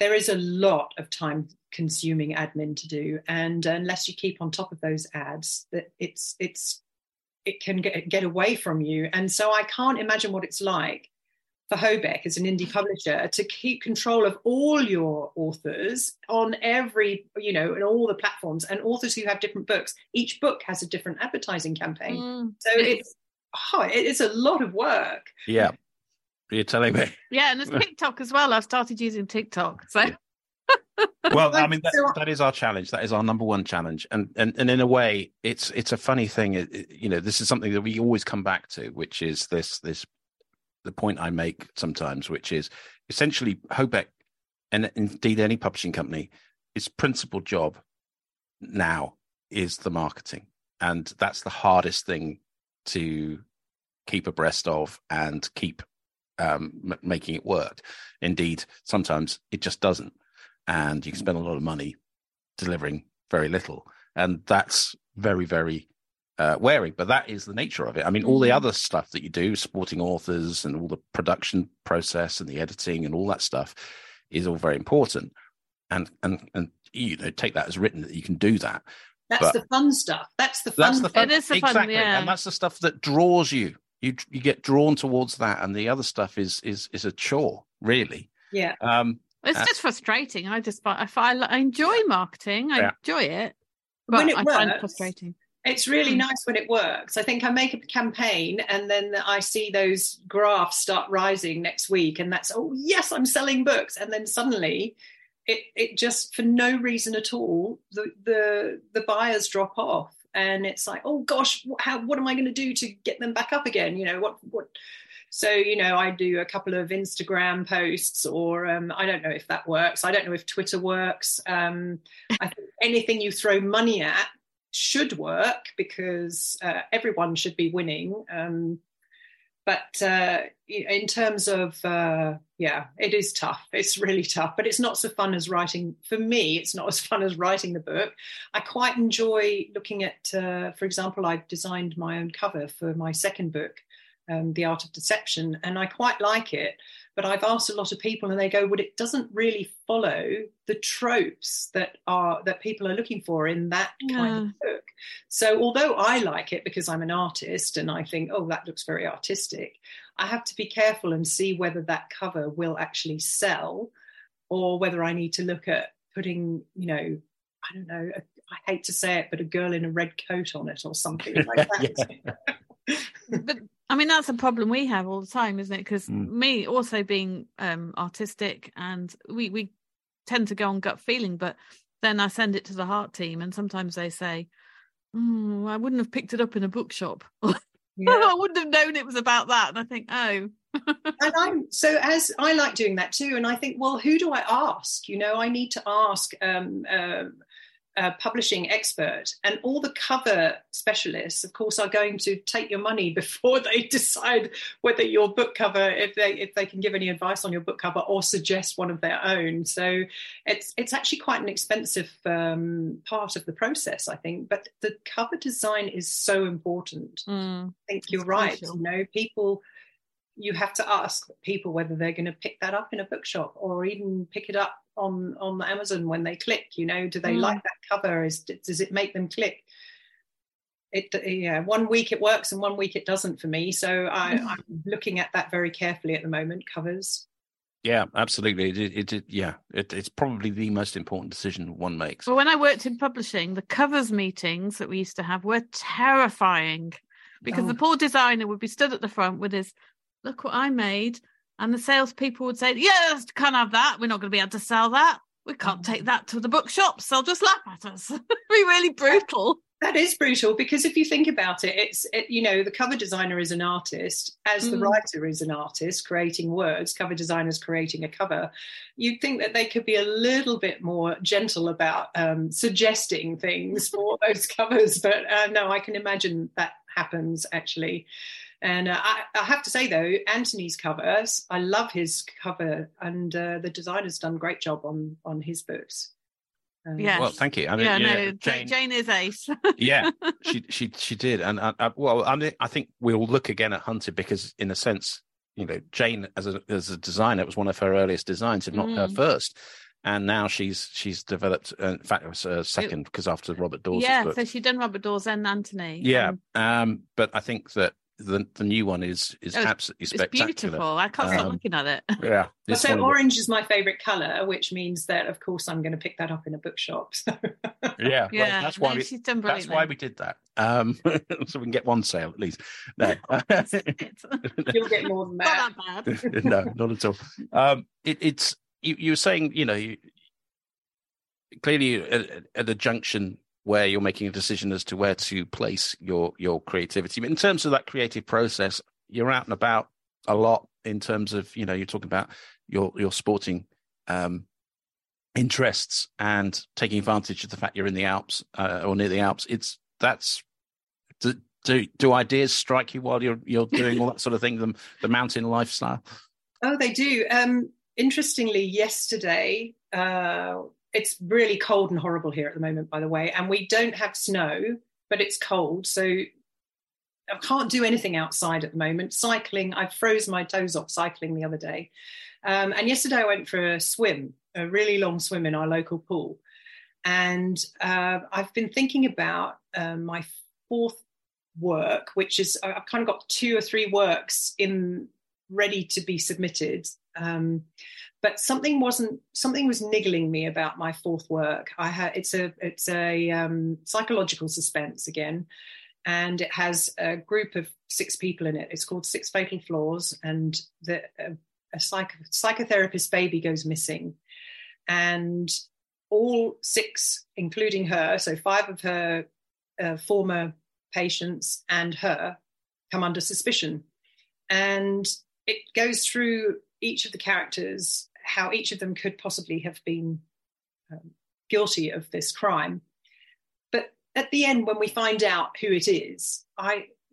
there is a lot of time-consuming admin to do, and unless you keep on top of those ads, that it can get away from you. And so I can't imagine what it's like for Hobeck as an indie publisher to keep control of all your authors on every, you know, in all the platforms, and authors who have different books. Each book has a different advertising campaign. So it's a lot of work. Yeah. You're telling me. Yeah, and it's TikTok as well. I've started using TikTok. So well, I mean, that is our challenge. That is our number one challenge. And in a way, it's a funny thing. You know, this is something that we always come back to, which is this the point I make sometimes, which is essentially Hobeck, and indeed any publishing company, its principal job now is the marketing. And that's the hardest thing to keep abreast of and keep making it work. Indeed, sometimes it just doesn't. And you can spend a lot of money delivering very little. And that's very, very wary, but that is the nature of it. I mean, all the other stuff that you do, supporting authors and all the production process and the editing and all that stuff is all very important. And you know, take that as written that you can do that. That's the fun stuff. That's the fun. It is the fun, yeah. And that's the stuff that draws you. You get drawn towards that, and the other stuff is a chore, really. Yeah. It's just frustrating. I enjoy marketing. I enjoy it, but I find it frustrating. It's really nice when it works. I think I make a campaign and then I see those graphs start rising next week, and that's, oh, yes, I'm selling books. And then suddenly it just, for no reason at all, the buyers drop off, and it's like, oh, gosh, what am I going to do to get them back up again? You know, what? So, you know, I do a couple of Instagram posts, or I don't know if that works. I don't know if Twitter works. I think anything you throw money at should work, because everyone should be winning, but in terms of it is tough. It's really tough, but it's not so fun as writing. For me, it's not as fun as writing the book. I quite enjoy looking at, for example, I designed my own cover for my second book, The Art of Deception, and I quite like it, but I've asked a lot of people and they go, well, it doesn't really follow the tropes that people are looking for in that kind of book. So although I like it because I'm an artist and I think, oh, that looks very artistic, I have to be careful and see whether that cover will actually sell, or whether I need to look at putting, you know, I don't know, I hate to say it, but a girl in a red coat on it or something like that. But I mean, that's a problem we have all the time, isn't it? Because me also being artistic, and we tend to go on gut feeling, but then I send it to the heart team, and sometimes they say, I wouldn't have picked it up in a bookshop. I wouldn't have known it was about that. And I think, oh. And as I like doing that too, and I think, well, who do I ask? You know, I need to ask a publishing expert, and all the cover specialists, of course, are going to take your money before they decide whether your book cover, if they can give any advice on your book cover or suggest one of their own. So it's actually quite an expensive part of the process, I think. But the cover design is so important. I think it's right. Crucial. You know, people you have to ask people whether they're going to pick that up in a bookshop or even pick it up on Amazon when they click. You know, do they like that cover? Does it make them click? One week it works and one week it doesn't for me. So I'm looking at that very carefully at the moment, covers. Yeah, absolutely. It's probably the most important decision one makes. Well, when I worked in publishing, the covers meetings that we used to have were terrifying because the poor designer would be stood at the front with his, look what I made. And the salespeople would say, yes, can't have that. We're not going to be able to sell that. We can't take that to the bookshops. They'll just laugh at us. It'd be really brutal. That is brutal, because if you think about it, the cover designer is an artist, as the writer is an artist creating words, cover designers creating a cover. You'd think that they could be a little bit more gentle about suggesting things for those covers. But no, I can imagine that happens, actually. And I have to say, though, Anthony's covers, I love his cover, and the designer's done a great job on his books. Yes. Well, thank you. I mean, Jane is ace. Yeah, she did, and I think we'll look again at Hunter, because in a sense, you know, Jane as a designer, it was one of her earliest designs, if not her first, and now she's developed. In fact, it was her second, because after Robert Dawes. Yeah, so she'd done Robert Dawes and Anthony. Yeah, but I think that the new one is absolutely spectacular. It's beautiful. I can't stop looking at it. Yeah. Well, so orange is my favourite colour, which means that, of course, I'm going to pick that up in a bookshop. So. Yeah. Well, that's why we did that. So we can get one sale at least. No. You'll get more than that. Not that bad. No, not at all. It's you were saying, you know, clearly at a junction where you're making a decision as to where to place your creativity. But in terms of that creative process, you're out and about a lot in terms of, you know, you're talking about your sporting interests and taking advantage of the fact you're in the Alps or near the Alps. Do ideas strike you while you're doing all that sort of thing, the mountain lifestyle? Oh, they do. Interestingly, yesterday, it's really cold and horrible here at the moment, by the way, and we don't have snow, but it's cold, so I can't do anything outside at the moment. Cycling, I froze my toes off cycling the other day, and yesterday I went for a swim, a really long swim in our local pool, and I've been thinking about my fourth work, which is I've kind of got 2 or 3 works in ready to be submitted. But something was niggling me about my fourth work. It's a psychological suspense again, and it has a group of 6 people in it. It's called 6 Fatal Flaws, and a psychotherapist baby goes missing, and all 6, including her, so 5 of her former patients and her, come under suspicion, and it goes through each of the characters, how each of them could possibly have been guilty of this crime. But at the end, when we find out who it is,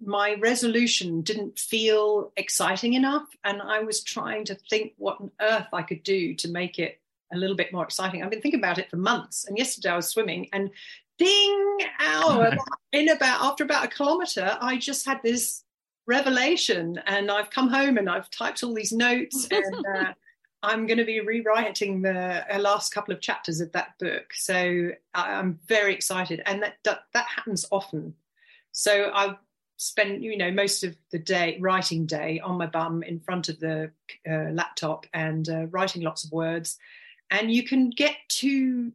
my resolution didn't feel exciting enough, and I was trying to think what on earth I could do to make it a little bit more exciting. I've been thinking about it for months, and yesterday I was swimming, and ding, ow, after about a kilometre, I just had this revelation, and I've come home and I've typed all these notes, and I'm going to be rewriting the last couple of chapters of that book, so I'm very excited, and that happens often. So I spend, you know, most of the day, writing day, on my bum in front of the laptop and writing lots of words, and you can get too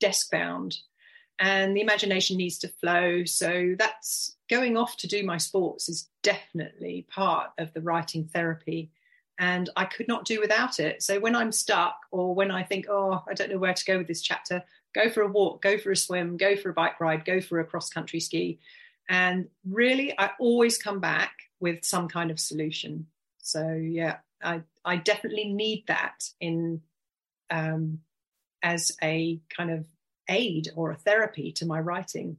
desk bound, and the imagination needs to flow. So that's going off to do my sports is definitely part of the writing therapy, and I could not do without it. So when I'm stuck, or when I think, oh, I don't know where to go with this chapter, go for a walk, go for a swim, go for a bike ride, go for a cross-country ski. And really, I always come back with some kind of solution. So, yeah, I definitely need that in as a kind of aid or a therapy to my writing.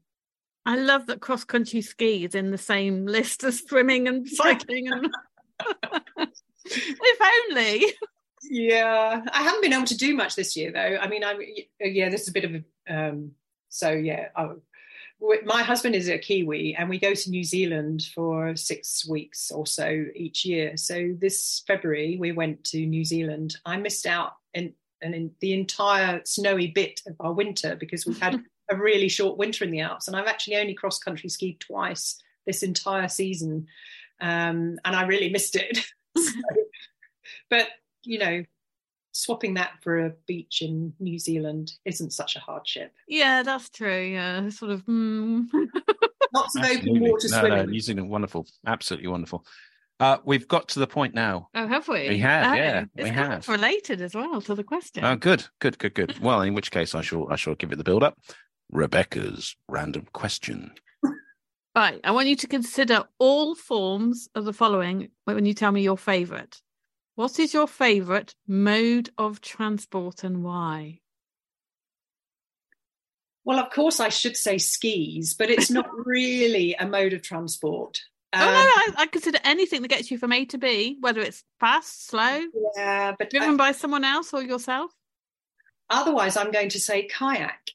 I love that cross-country ski is in the same list as swimming and cycling. And if only. Yeah, I haven't been able to do much this year, though. I mean, this is a bit of a... my husband is a Kiwi, and we go to New Zealand for 6 weeks or so each year. So this February, we went to New Zealand. I missed out in the entire snowy bit of our winter because we've had a really short winter in the Alps, and I've actually only cross-country skied twice this entire season, and I really missed it. So, but, you know, swapping that for a beach in New Zealand isn't such a hardship. Yeah, that's true. Yeah, sort of. Lots of open water swimming. No, New Zealand, wonderful, absolutely wonderful. We've got to the point now. Oh, have we? We have, yeah. It's kind of related as well to the question. Oh, good. Well, in which case, I shall give it the build-up. Rebecca's random question. Right, I want you to consider all forms of the following when you tell me your favourite. What is your favourite mode of transport and why? Well, of course, I should say skis, but it's not really a mode of transport. I consider anything that gets you from A to B, whether it's fast, slow, but driven by someone else or yourself. Otherwise, I'm going to say kayak.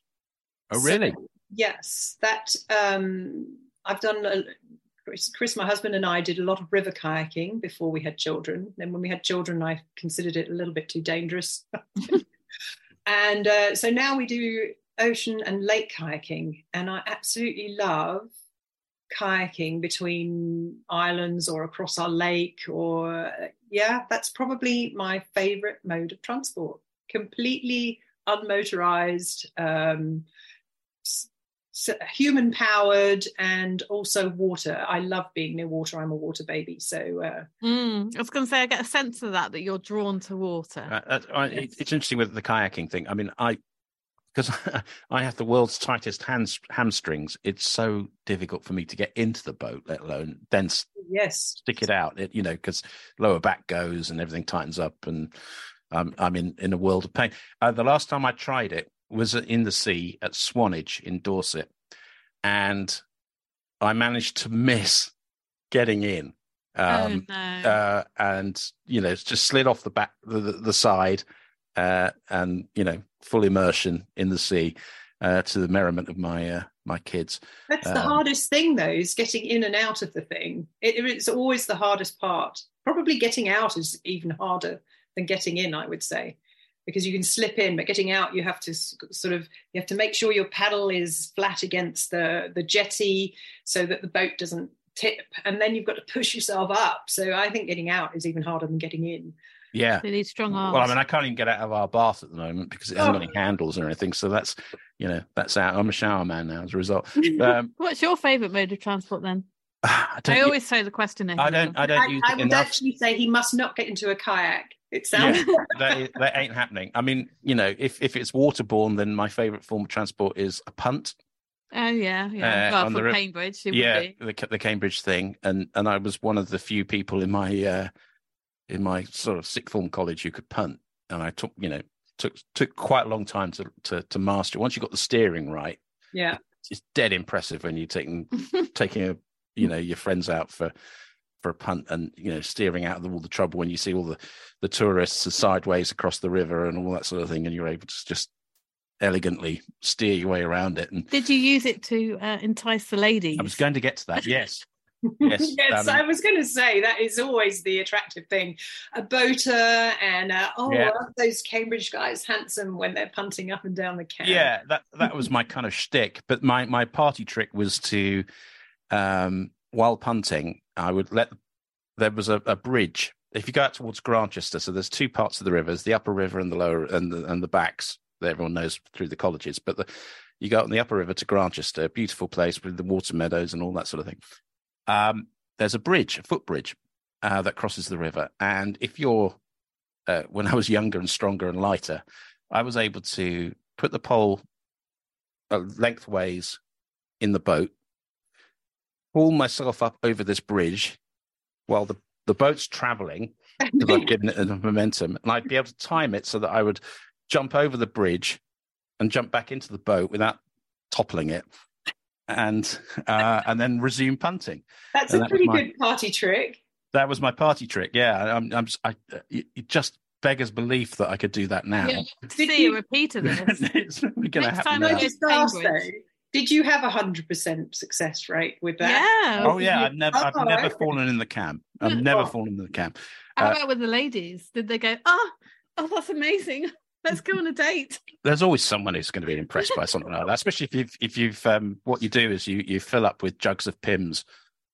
Oh, really? So, yes, that I've done. Chris, my husband, and I did a lot of river kayaking before we had children. Then when we had children, I considered it a little bit too dangerous, and so now we do ocean and lake kayaking, and I absolutely love kayaking between islands or across our lake, or that's probably my favorite mode of transport. Completely unmotorized, human powered, and also water. I love being near water. I'm a water baby, so I was gonna say I get a sense of that you're drawn to water. It's interesting with the kayaking thing. I mean, because I have the world's tightest hamstrings, it's so difficult for me to get into the boat, let alone then stick it out. It, you know, because lower back goes and everything tightens up, and I'm in a world of pain. The last time I tried it was in the sea at Swanage in Dorset, and I managed to miss getting in, and you know, it's just slid off the back, the side. And you know, full immersion in the sea, to the merriment of my kids. That's the hardest thing, though, is getting in and out of the thing. It's always the hardest part. Probably getting out is even harder than getting in, I would say, because you can slip in, but getting out, you have to sort of make sure your paddle is flat against the jetty so that the boat doesn't tip, and then you've got to push yourself up. So I think getting out is even harder than getting in. Yeah, they need strong arms. Well, I mean, I can't even get out of our bath at the moment because it hasn't got any handles or anything. So that's, you know, that's out. I'm a shower man now as a result. What's your favourite mode of transport then? I always say the question. I would actually say he must not get into a kayak. It sounds that ain't happening. I mean, you know, if it's waterborne, then my favourite form of transport is a punt. Oh, yeah. Well, from Cambridge. The Cambridge thing, and I was one of the few people in my. In my sort of sixth form college, you could punt, and I took quite a long time to master. Once you got the steering right, yeah, it's dead impressive when you're taking your friends out for a punt, and you know, steering out of all the trouble when you see all the tourists are sideways across the river and all that sort of thing, and you're able to just elegantly steer your way around it. And did you use it to entice the ladies? I was going to get to that. Yes. Yes, I was going to say that is always the attractive thing. A boater and aren't those Cambridge guys handsome when they're punting up and down the Cam? Yeah, that was my kind of shtick. But my party trick was to, while punting, I would there was a bridge. If you go out towards Grantchester, so there's two parts of the rivers, the upper river and the lower, and the backs that everyone knows through the colleges. But you go up on the upper river to Grantchester, a beautiful place with the water meadows and all that sort of thing. There's a footbridge that crosses the river, and if you're when I was younger and stronger and lighter, I was able to put the pole lengthways in the boat, pull myself up over this bridge while the boat's traveling because I've given it enough momentum, and I'd be able to time it so that I would jump over the bridge and jump back into the boat without toppling it, and then resume punting. That's a pretty good party trick. That was my party trick. Yeah, it just beggars belief that I could do that now. Yeah, see you repeated this. It's never going to happen. Next time I just asked, though, Did you have 100% success rate with that? Yeah. Oh yeah, I've never fallen in the camp. I've never fallen in the camp. How about with the ladies? Did they go, oh, that's amazing. Let's go on a date. There's always someone who's going to be impressed by something like that, especially if you've what you do is you fill up with jugs of Pimm's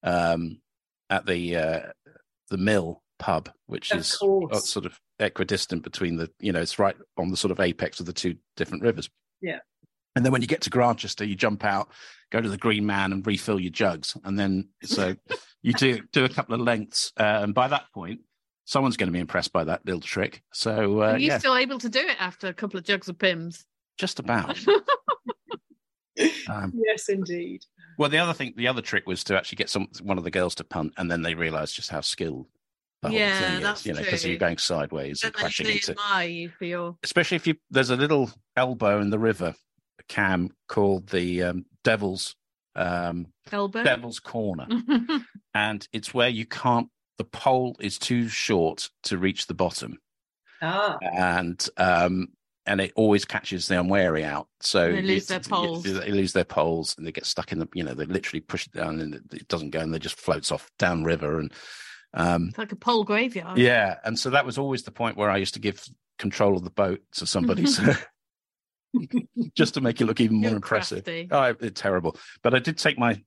at the Mill pub, which of is sort of equidistant between the, you know, it's right on the sort of apex of the two different rivers. Yeah. And then when you get to Grantchester, you jump out, go to the Green Man and refill your jugs. And then so you do a couple of lengths. And by that point, someone's going to be impressed by that little trick. So are you still able to do it after a couple of jugs of Pimm's? Just about. Yes, indeed. Well, the other trick was to actually get one of the girls to punt, and then they realised just how skilled the whole thing that's is, you know, because you're going sideways and crashing into. You feel... Especially if there's a little elbow in the river, Cam, called the Devil's Corner, and it's where you can't. The pole is too short to reach the bottom, and it always catches the unwary out. So they lose their poles. They lose their poles, and they get stuck in the. You know, they literally push it down, and it doesn't go, and they just floats off down river. And it's like a pole graveyard. Yeah, and so that was always the point where I used to give control of the boat to somebody. So. Just to make it look even more impressive. Crafty. Oh, it's terrible. But I did take my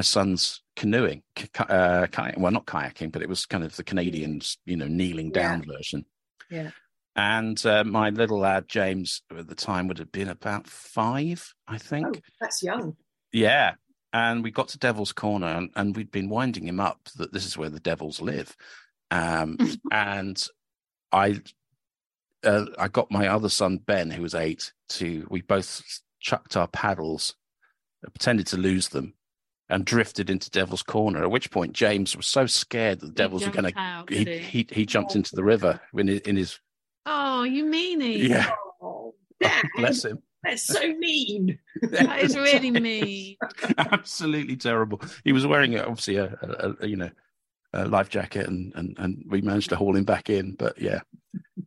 son's canoeing, not kayaking, but it was kind of the Canadian, you know, kneeling down version. Yeah. And my little lad, James, at the time would have been about 5, I think. Oh, that's young. Yeah. And we got to Devil's Corner and we'd been winding him up that this is where the devils live. And I got my other son, Ben, who was 8, we both chucked our paddles, pretended to lose them, and drifted into Devil's Corner, at which point James was so scared that the devils were going to... He jumped into the river in his... Oh, you meanie. Yeah. Oh, bless him. That's so mean. That is really mean. Absolutely terrible. He was wearing, obviously, a life jacket and we managed to haul him back in. But yeah.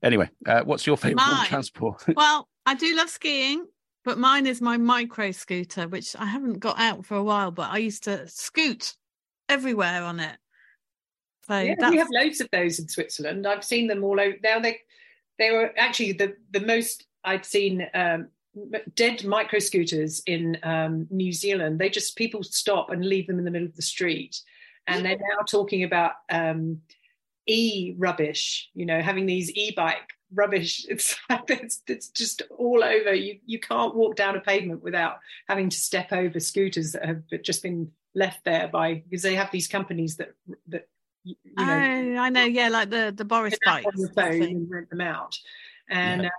Anyway, what's your favourite form of transport? Well, I do love skiing, but mine is my micro scooter, which I haven't got out for a while, but I used to scoot everywhere on it. So we have loads of those in Switzerland. I've seen them all over. Now they were actually the most I'd seen dead micro scooters in New Zealand. They just people stop and leave them in the middle of the street. And they're now talking about e-rubbish, you know, having these e-bike rubbish. It's like it's just all over. You can't walk down a pavement without having to step over scooters that have just been left there because they have these companies that you know. I know, yeah, like the Boris bikes. On the phone and rent them out, and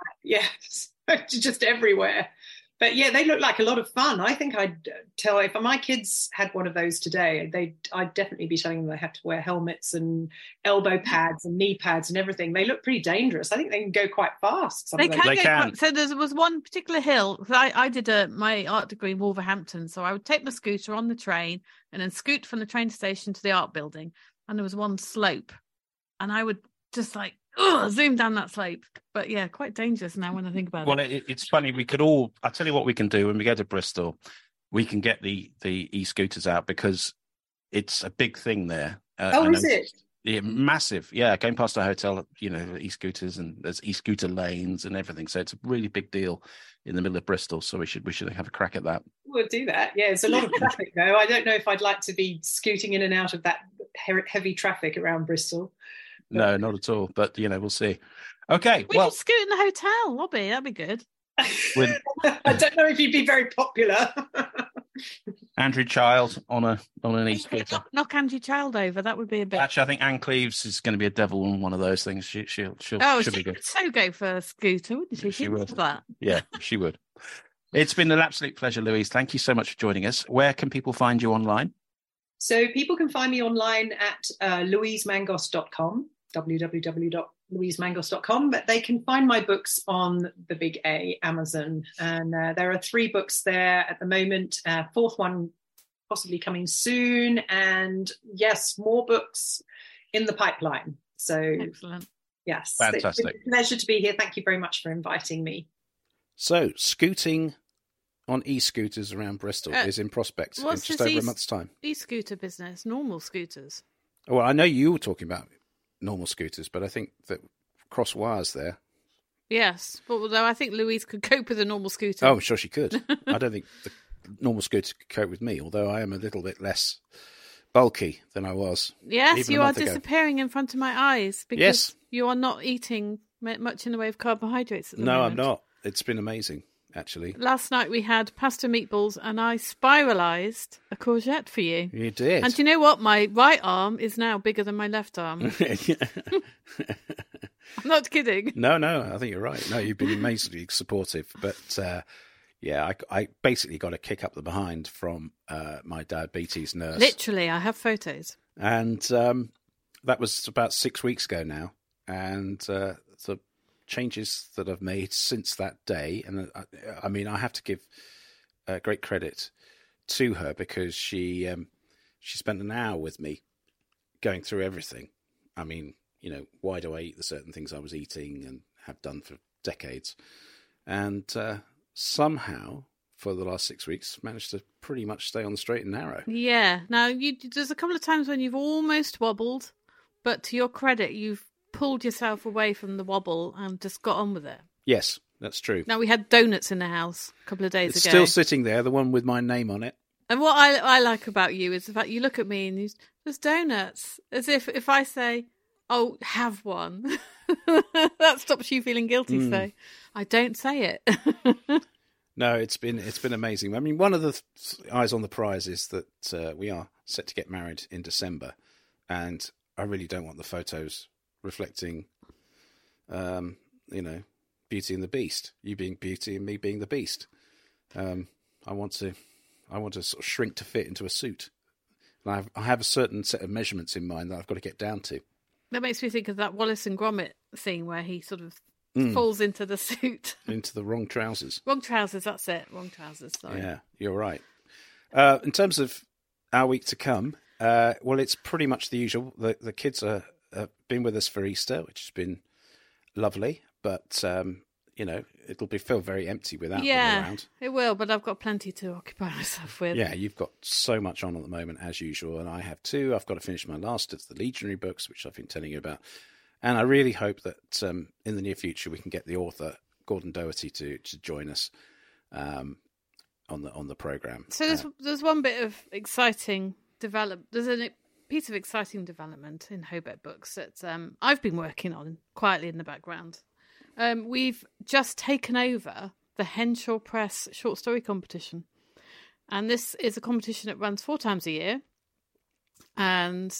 just everywhere. But yeah, they look like a lot of fun. I think I'd tell if my kids had one of those today, I'd definitely be telling them they have to wear helmets and elbow pads and knee pads and everything. They look pretty dangerous. I think they can go quite fast. They can. So there was one particular hill. I did my art degree in Wolverhampton. So I would take my scooter on the train and then scoot from the train station to the art building. And there was one slope. And I would just like, zoom down that slope. But yeah, quite dangerous now when I think about it. Well, it's funny. We could all, I'll tell you what we can do when we go to Bristol, we can get the e-scooters out because it's a big thing there. Is it? Yeah, massive. Yeah, going past our hotel, you know, e-scooters and there's e-scooter lanes and everything. So it's a really big deal in the middle of Bristol. So we should have a crack at that. We'll do that. Yeah, it's a lot of traffic though. I don't know if I'd like to be scooting in and out of that heavy traffic around Bristol. No, not at all. But, you know, we'll see. Okay. We could scoot in the hotel lobby. That'd be good. I don't know if you'd be very popular. Andrew Child on an e-scooter. Knock Andrew Child over. That would be a bit. Actually, I think Anne Cleves is going to be a devil on one of those things. She'll be good. She would so go for a scooter, wouldn't she? She would. That. Yeah, she would. It's been an absolute pleasure, Louise. Thank you so much for joining us. Where can people find you online? So people can find me online at louisemangos.com. www.louisemangos.com, but they can find my books on the big A, Amazon, and there are 3 books there at the moment, fourth one possibly coming soon, and yes, more books in the pipeline. So excellent. Yes, fantastic. It's been a pleasure to be here. Thank you very much for inviting me. So, scooting on e-scooters around Bristol is in prospect in just over a month's time. E-scooter business, normal scooters. Well, I know you were talking about normal scooters, but I think that cross wires there. Yes, although I think Louise could cope with a normal scooter. Oh, I'm sure she could. I don't think the normal scooter could cope with me, although I am a little bit less bulky than I was. Yes, you are disappearing in front of my eyes because you are not eating much in the way of carbohydrates at the moment. No, I'm not. It's been amazing, actually. Last night we had pasta meatballs and I spiralised a courgette for you. You did. And do you know what? My right arm is now bigger than my left arm. I'm not kidding. No, I think you're right. No, you've been amazingly supportive. But I basically got a kick up the behind from my diabetes nurse. Literally, I have photos. And that was about 6 weeks ago now. And the changes that I've made since that day, and I mean, I have to give great credit to her because she spent an hour with me going through everything. I mean, you know, why do I eat the certain things I was eating and have done for decades? And somehow, for the last 6 weeks, managed to pretty much stay on the straight and narrow. Yeah. Now, there's a couple of times when you've almost wobbled, but to your credit, you've pulled yourself away from the wobble and just got on with it. Yes, that's true. Now, we had donuts in the house a couple of days ago. It's still sitting there, the one with my name on it. And what I like about you is the fact you look at me and you, there's donuts. As if I say, oh, have one. That stops you feeling guilty, so I don't say it. No, it's been amazing. I mean, one of the eyes on the prize is that we are set to get married in December, and I really don't want the photos reflecting, Beauty and the Beast. You being Beauty and me being the Beast. I want to sort of shrink to fit into a suit. And I have a certain set of measurements in mind that I've got to get down to. That makes me think of that Wallace and Gromit scene where he sort of falls into the suit. Into the wrong trousers. Wrong trousers, that's it. Wrong trousers, sorry. Yeah, you're right. In terms of our week to come, it's pretty much the usual. The kids are been with us for Easter, which has been lovely, but it'll feel very empty without them around. It will, but I've got plenty to occupy myself with. Yeah, you've got so much on at the moment as usual, and I have too. I've got to finish my last of the Legionary books, which I've been telling you about, and I really hope that in the near future we can get the author Gordon Doherty to join us on the programme. So there's one bit of exciting development. There's an piece of exciting development in Hobeck Books that I've been working on quietly in the background. We've just taken over the Henshaw Press short story competition, and this is a competition that runs 4 times a year, and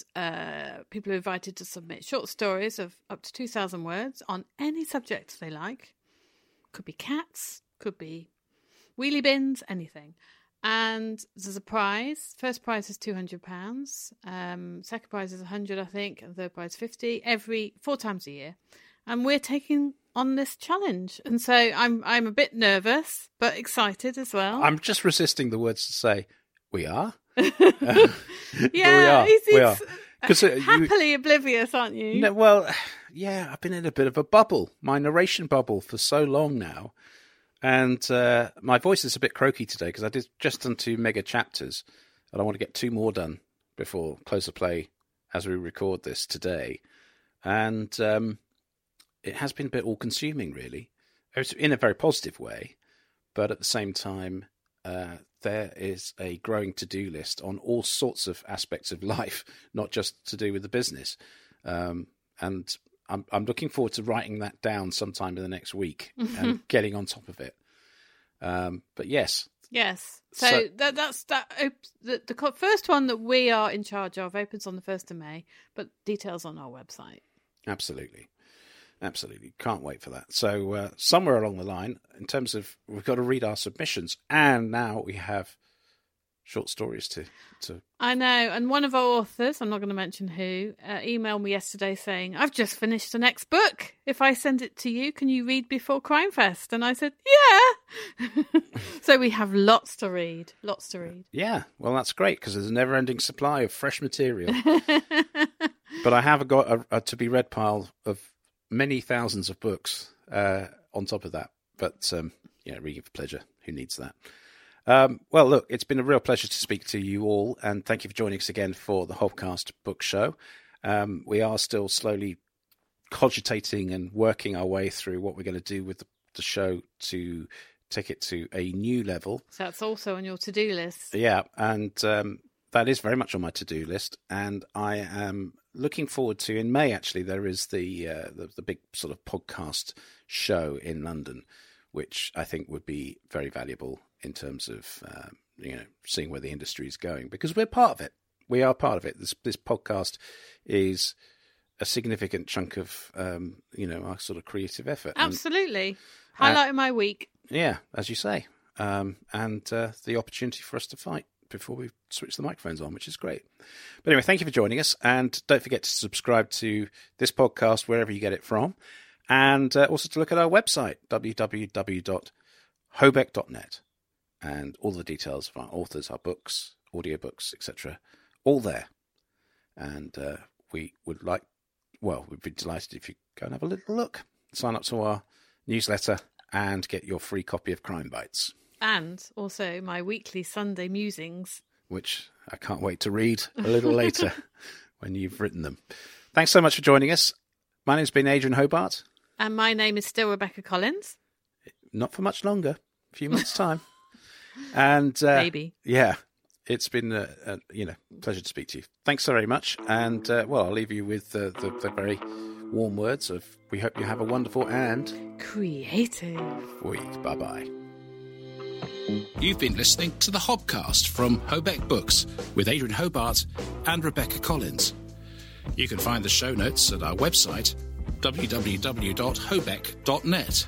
people are invited to submit short stories of up to 2,000 words on any subject they like. Could be cats, could be wheelie bins, anything. And there's a prize. First prize is £200. Second prize is £100, I think. And third prize £50. 4 times a year, and we're taking on this challenge. And so I'm a bit nervous, but excited as well. I'm just resisting the words to say we are. Yeah, because happily oblivious, aren't you? No, well, yeah, I've been in a bit of a bubble, my narration bubble, for so long now. And my voice is a bit croaky today because I did just done 2 mega chapters, and I want to get 2 more done before close of play as we record this today. And it has been a bit all-consuming, really, in a very positive way. But at the same time, there is a growing to-do list on all sorts of aspects of life, not just to do with the business. And I'm looking forward to writing that down sometime in the next week and getting on top of it. But yes. Yes. So the first one that we are in charge of opens on the 1st of May, but details on our website. Absolutely. Absolutely. Can't wait for that. So somewhere along the line, in terms of we've got to read our submissions, and now we have short stories to. I know, and one of our authors, I'm not going to mention who, emailed me yesterday saying, I've just finished the next book. If I send it to you, can you read before Crime Fest? And I said, yeah. So we have lots to read. Yeah, well, that's great because there's a never-ending supply of fresh material. But I have got a to-be-read pile of many thousands of books on top of that. But yeah, reading for pleasure. Who needs that? Well, look, it's been a real pleasure to speak to you all, and thank you for joining us again for the Hobcast Book Show. We are still slowly cogitating and working our way through what we're going to do with the show to take it to a new level. So that's also on your to-do list. Yeah, and that is very much on my to-do list, and I am looking forward to, in May actually, there is the big sort of podcast show in London, which I think would be very valuable in terms of seeing where the industry is going, because we're part of it. We are part of it. This podcast is a significant chunk of our sort of creative effort. Absolutely, and highlight of my week. Yeah, as you say, and the opportunity for us to fight before we switch the microphones on, which is great. But anyway, thank you for joining us, and don't forget to subscribe to this podcast wherever you get it from, and also to look at our website, www.hobeck.net, and all the details of our authors, our books, audiobooks, etc., all there. And we'd be delighted if you go and have a little look, sign up to our newsletter, and get your free copy of Crime Bites. And also my weekly Sunday musings, which I can't wait to read a little later when you've written them. Thanks so much for joining us. My name's been Adrian Hobart. And my name is still Rebecca Collins. Not for much longer, a few months' time. And maybe. Yeah, it's been a pleasure to speak to you. Thanks so very much. And, I'll leave you with the very warm words of, we hope you have a wonderful and creative week. Bye-bye. You've been listening to the Hobcast from Hobeck Books with Adrian Hobart and Rebecca Collins. You can find the show notes at our website, www.hobeck.net.